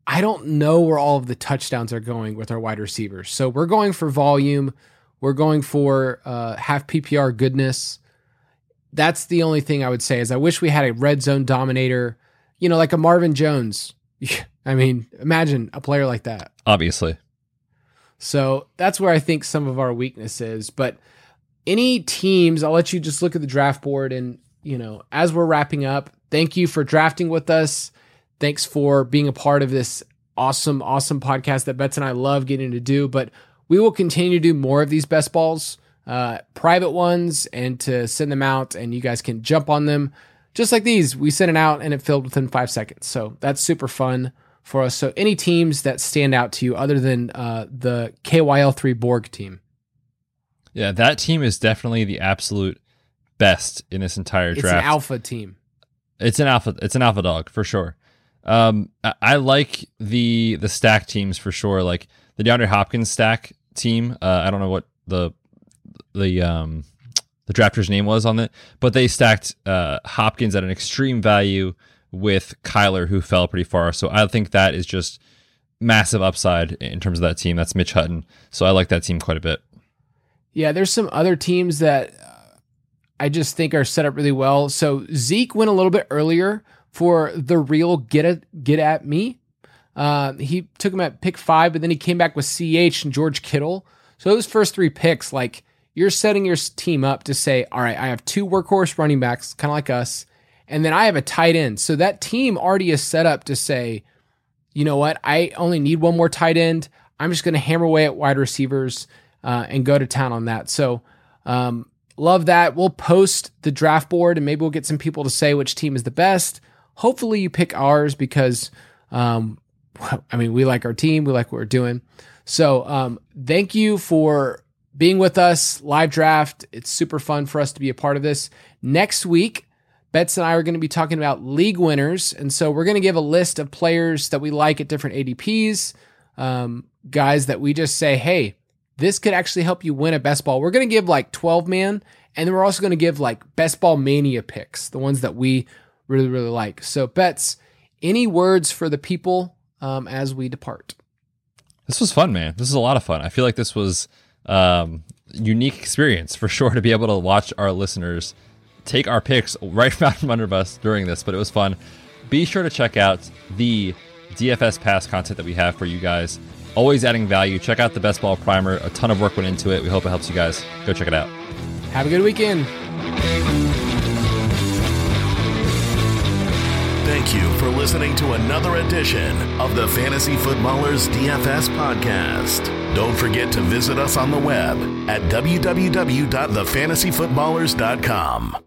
I don't know where all of the touchdowns are going with our wide receivers. So we're going for volume. We're going for half PPR goodness. That's the only thing I would say is I wish we had a red zone dominator, you know, like a Marvin Jones. I mean, imagine a player like that. Obviously. So that's where I think some of our weakness is. But any teams, I'll let you just look at the draft board. And, you know, as we're wrapping up, thank you for drafting with us. Thanks for being a part of this awesome, awesome podcast that Betts and I love getting to do. But we will continue to do more of these best balls. Private ones and to send them out, and you guys can jump on them just like these. We sent it out and it filled within 5 seconds. So that's super fun for us. So any teams that stand out to you other than the KYL3 Borg team? Yeah, that team is definitely the absolute best in this entire draft. It's an alpha team. It's an alpha dog for sure. I like the stack teams for sure. Like the DeAndre Hopkins stack team. I don't know what the the drafter's name was on it, but they stacked Hopkins at an extreme value with Kyler, who fell pretty far. So I think that is just massive upside in terms of that team. That's Mitch Hutton. So I like that team quite a bit. Yeah, there's some other teams that I just think are set up really well. So Zeke went a little bit earlier for the real get at me. He took him at pick 5, but then he came back with CH and George Kittle. So those first 3 picks, like, you're setting your team up to say, all right, I have 2 workhorse running backs, kind of like us, and then I have a tight end. So that team already is set up to say, you know what, I only need 1 more tight end. I'm just going to hammer away at wide receivers and go to town on that. So love that. We'll post the draft board, and maybe we'll get some people to say which team is the best. Hopefully you pick ours because, I mean, we like our team. We like what we're doing. So thank you for being with us. Live draft. It's super fun for us to be a part of this. Next week, Betts and I are going to be talking about league winners. And so we're going to give a list of players that we like at different ADPs, guys that we just say, hey, this could actually help you win a best ball. We're going to give like 12-man, and then we're also going to give like best ball mania picks, the ones that we really, really like. So Betts, any words for the people as we depart? This was fun, man. This is a lot of fun. I feel like this was unique experience for sure, to be able to watch our listeners take our picks right out from under us during this, but it was fun. Be sure to check out the DFS Pass content that we have for you guys. Always adding value. Check out the Best Ball Primer. A ton of work went into it. We hope it helps you guys. Go check it out. Have a good weekend. Thank you for listening to another edition of the Fantasy Footballers DFS Podcast. Don't forget to visit us on the web at www.thefantasyfootballers.com.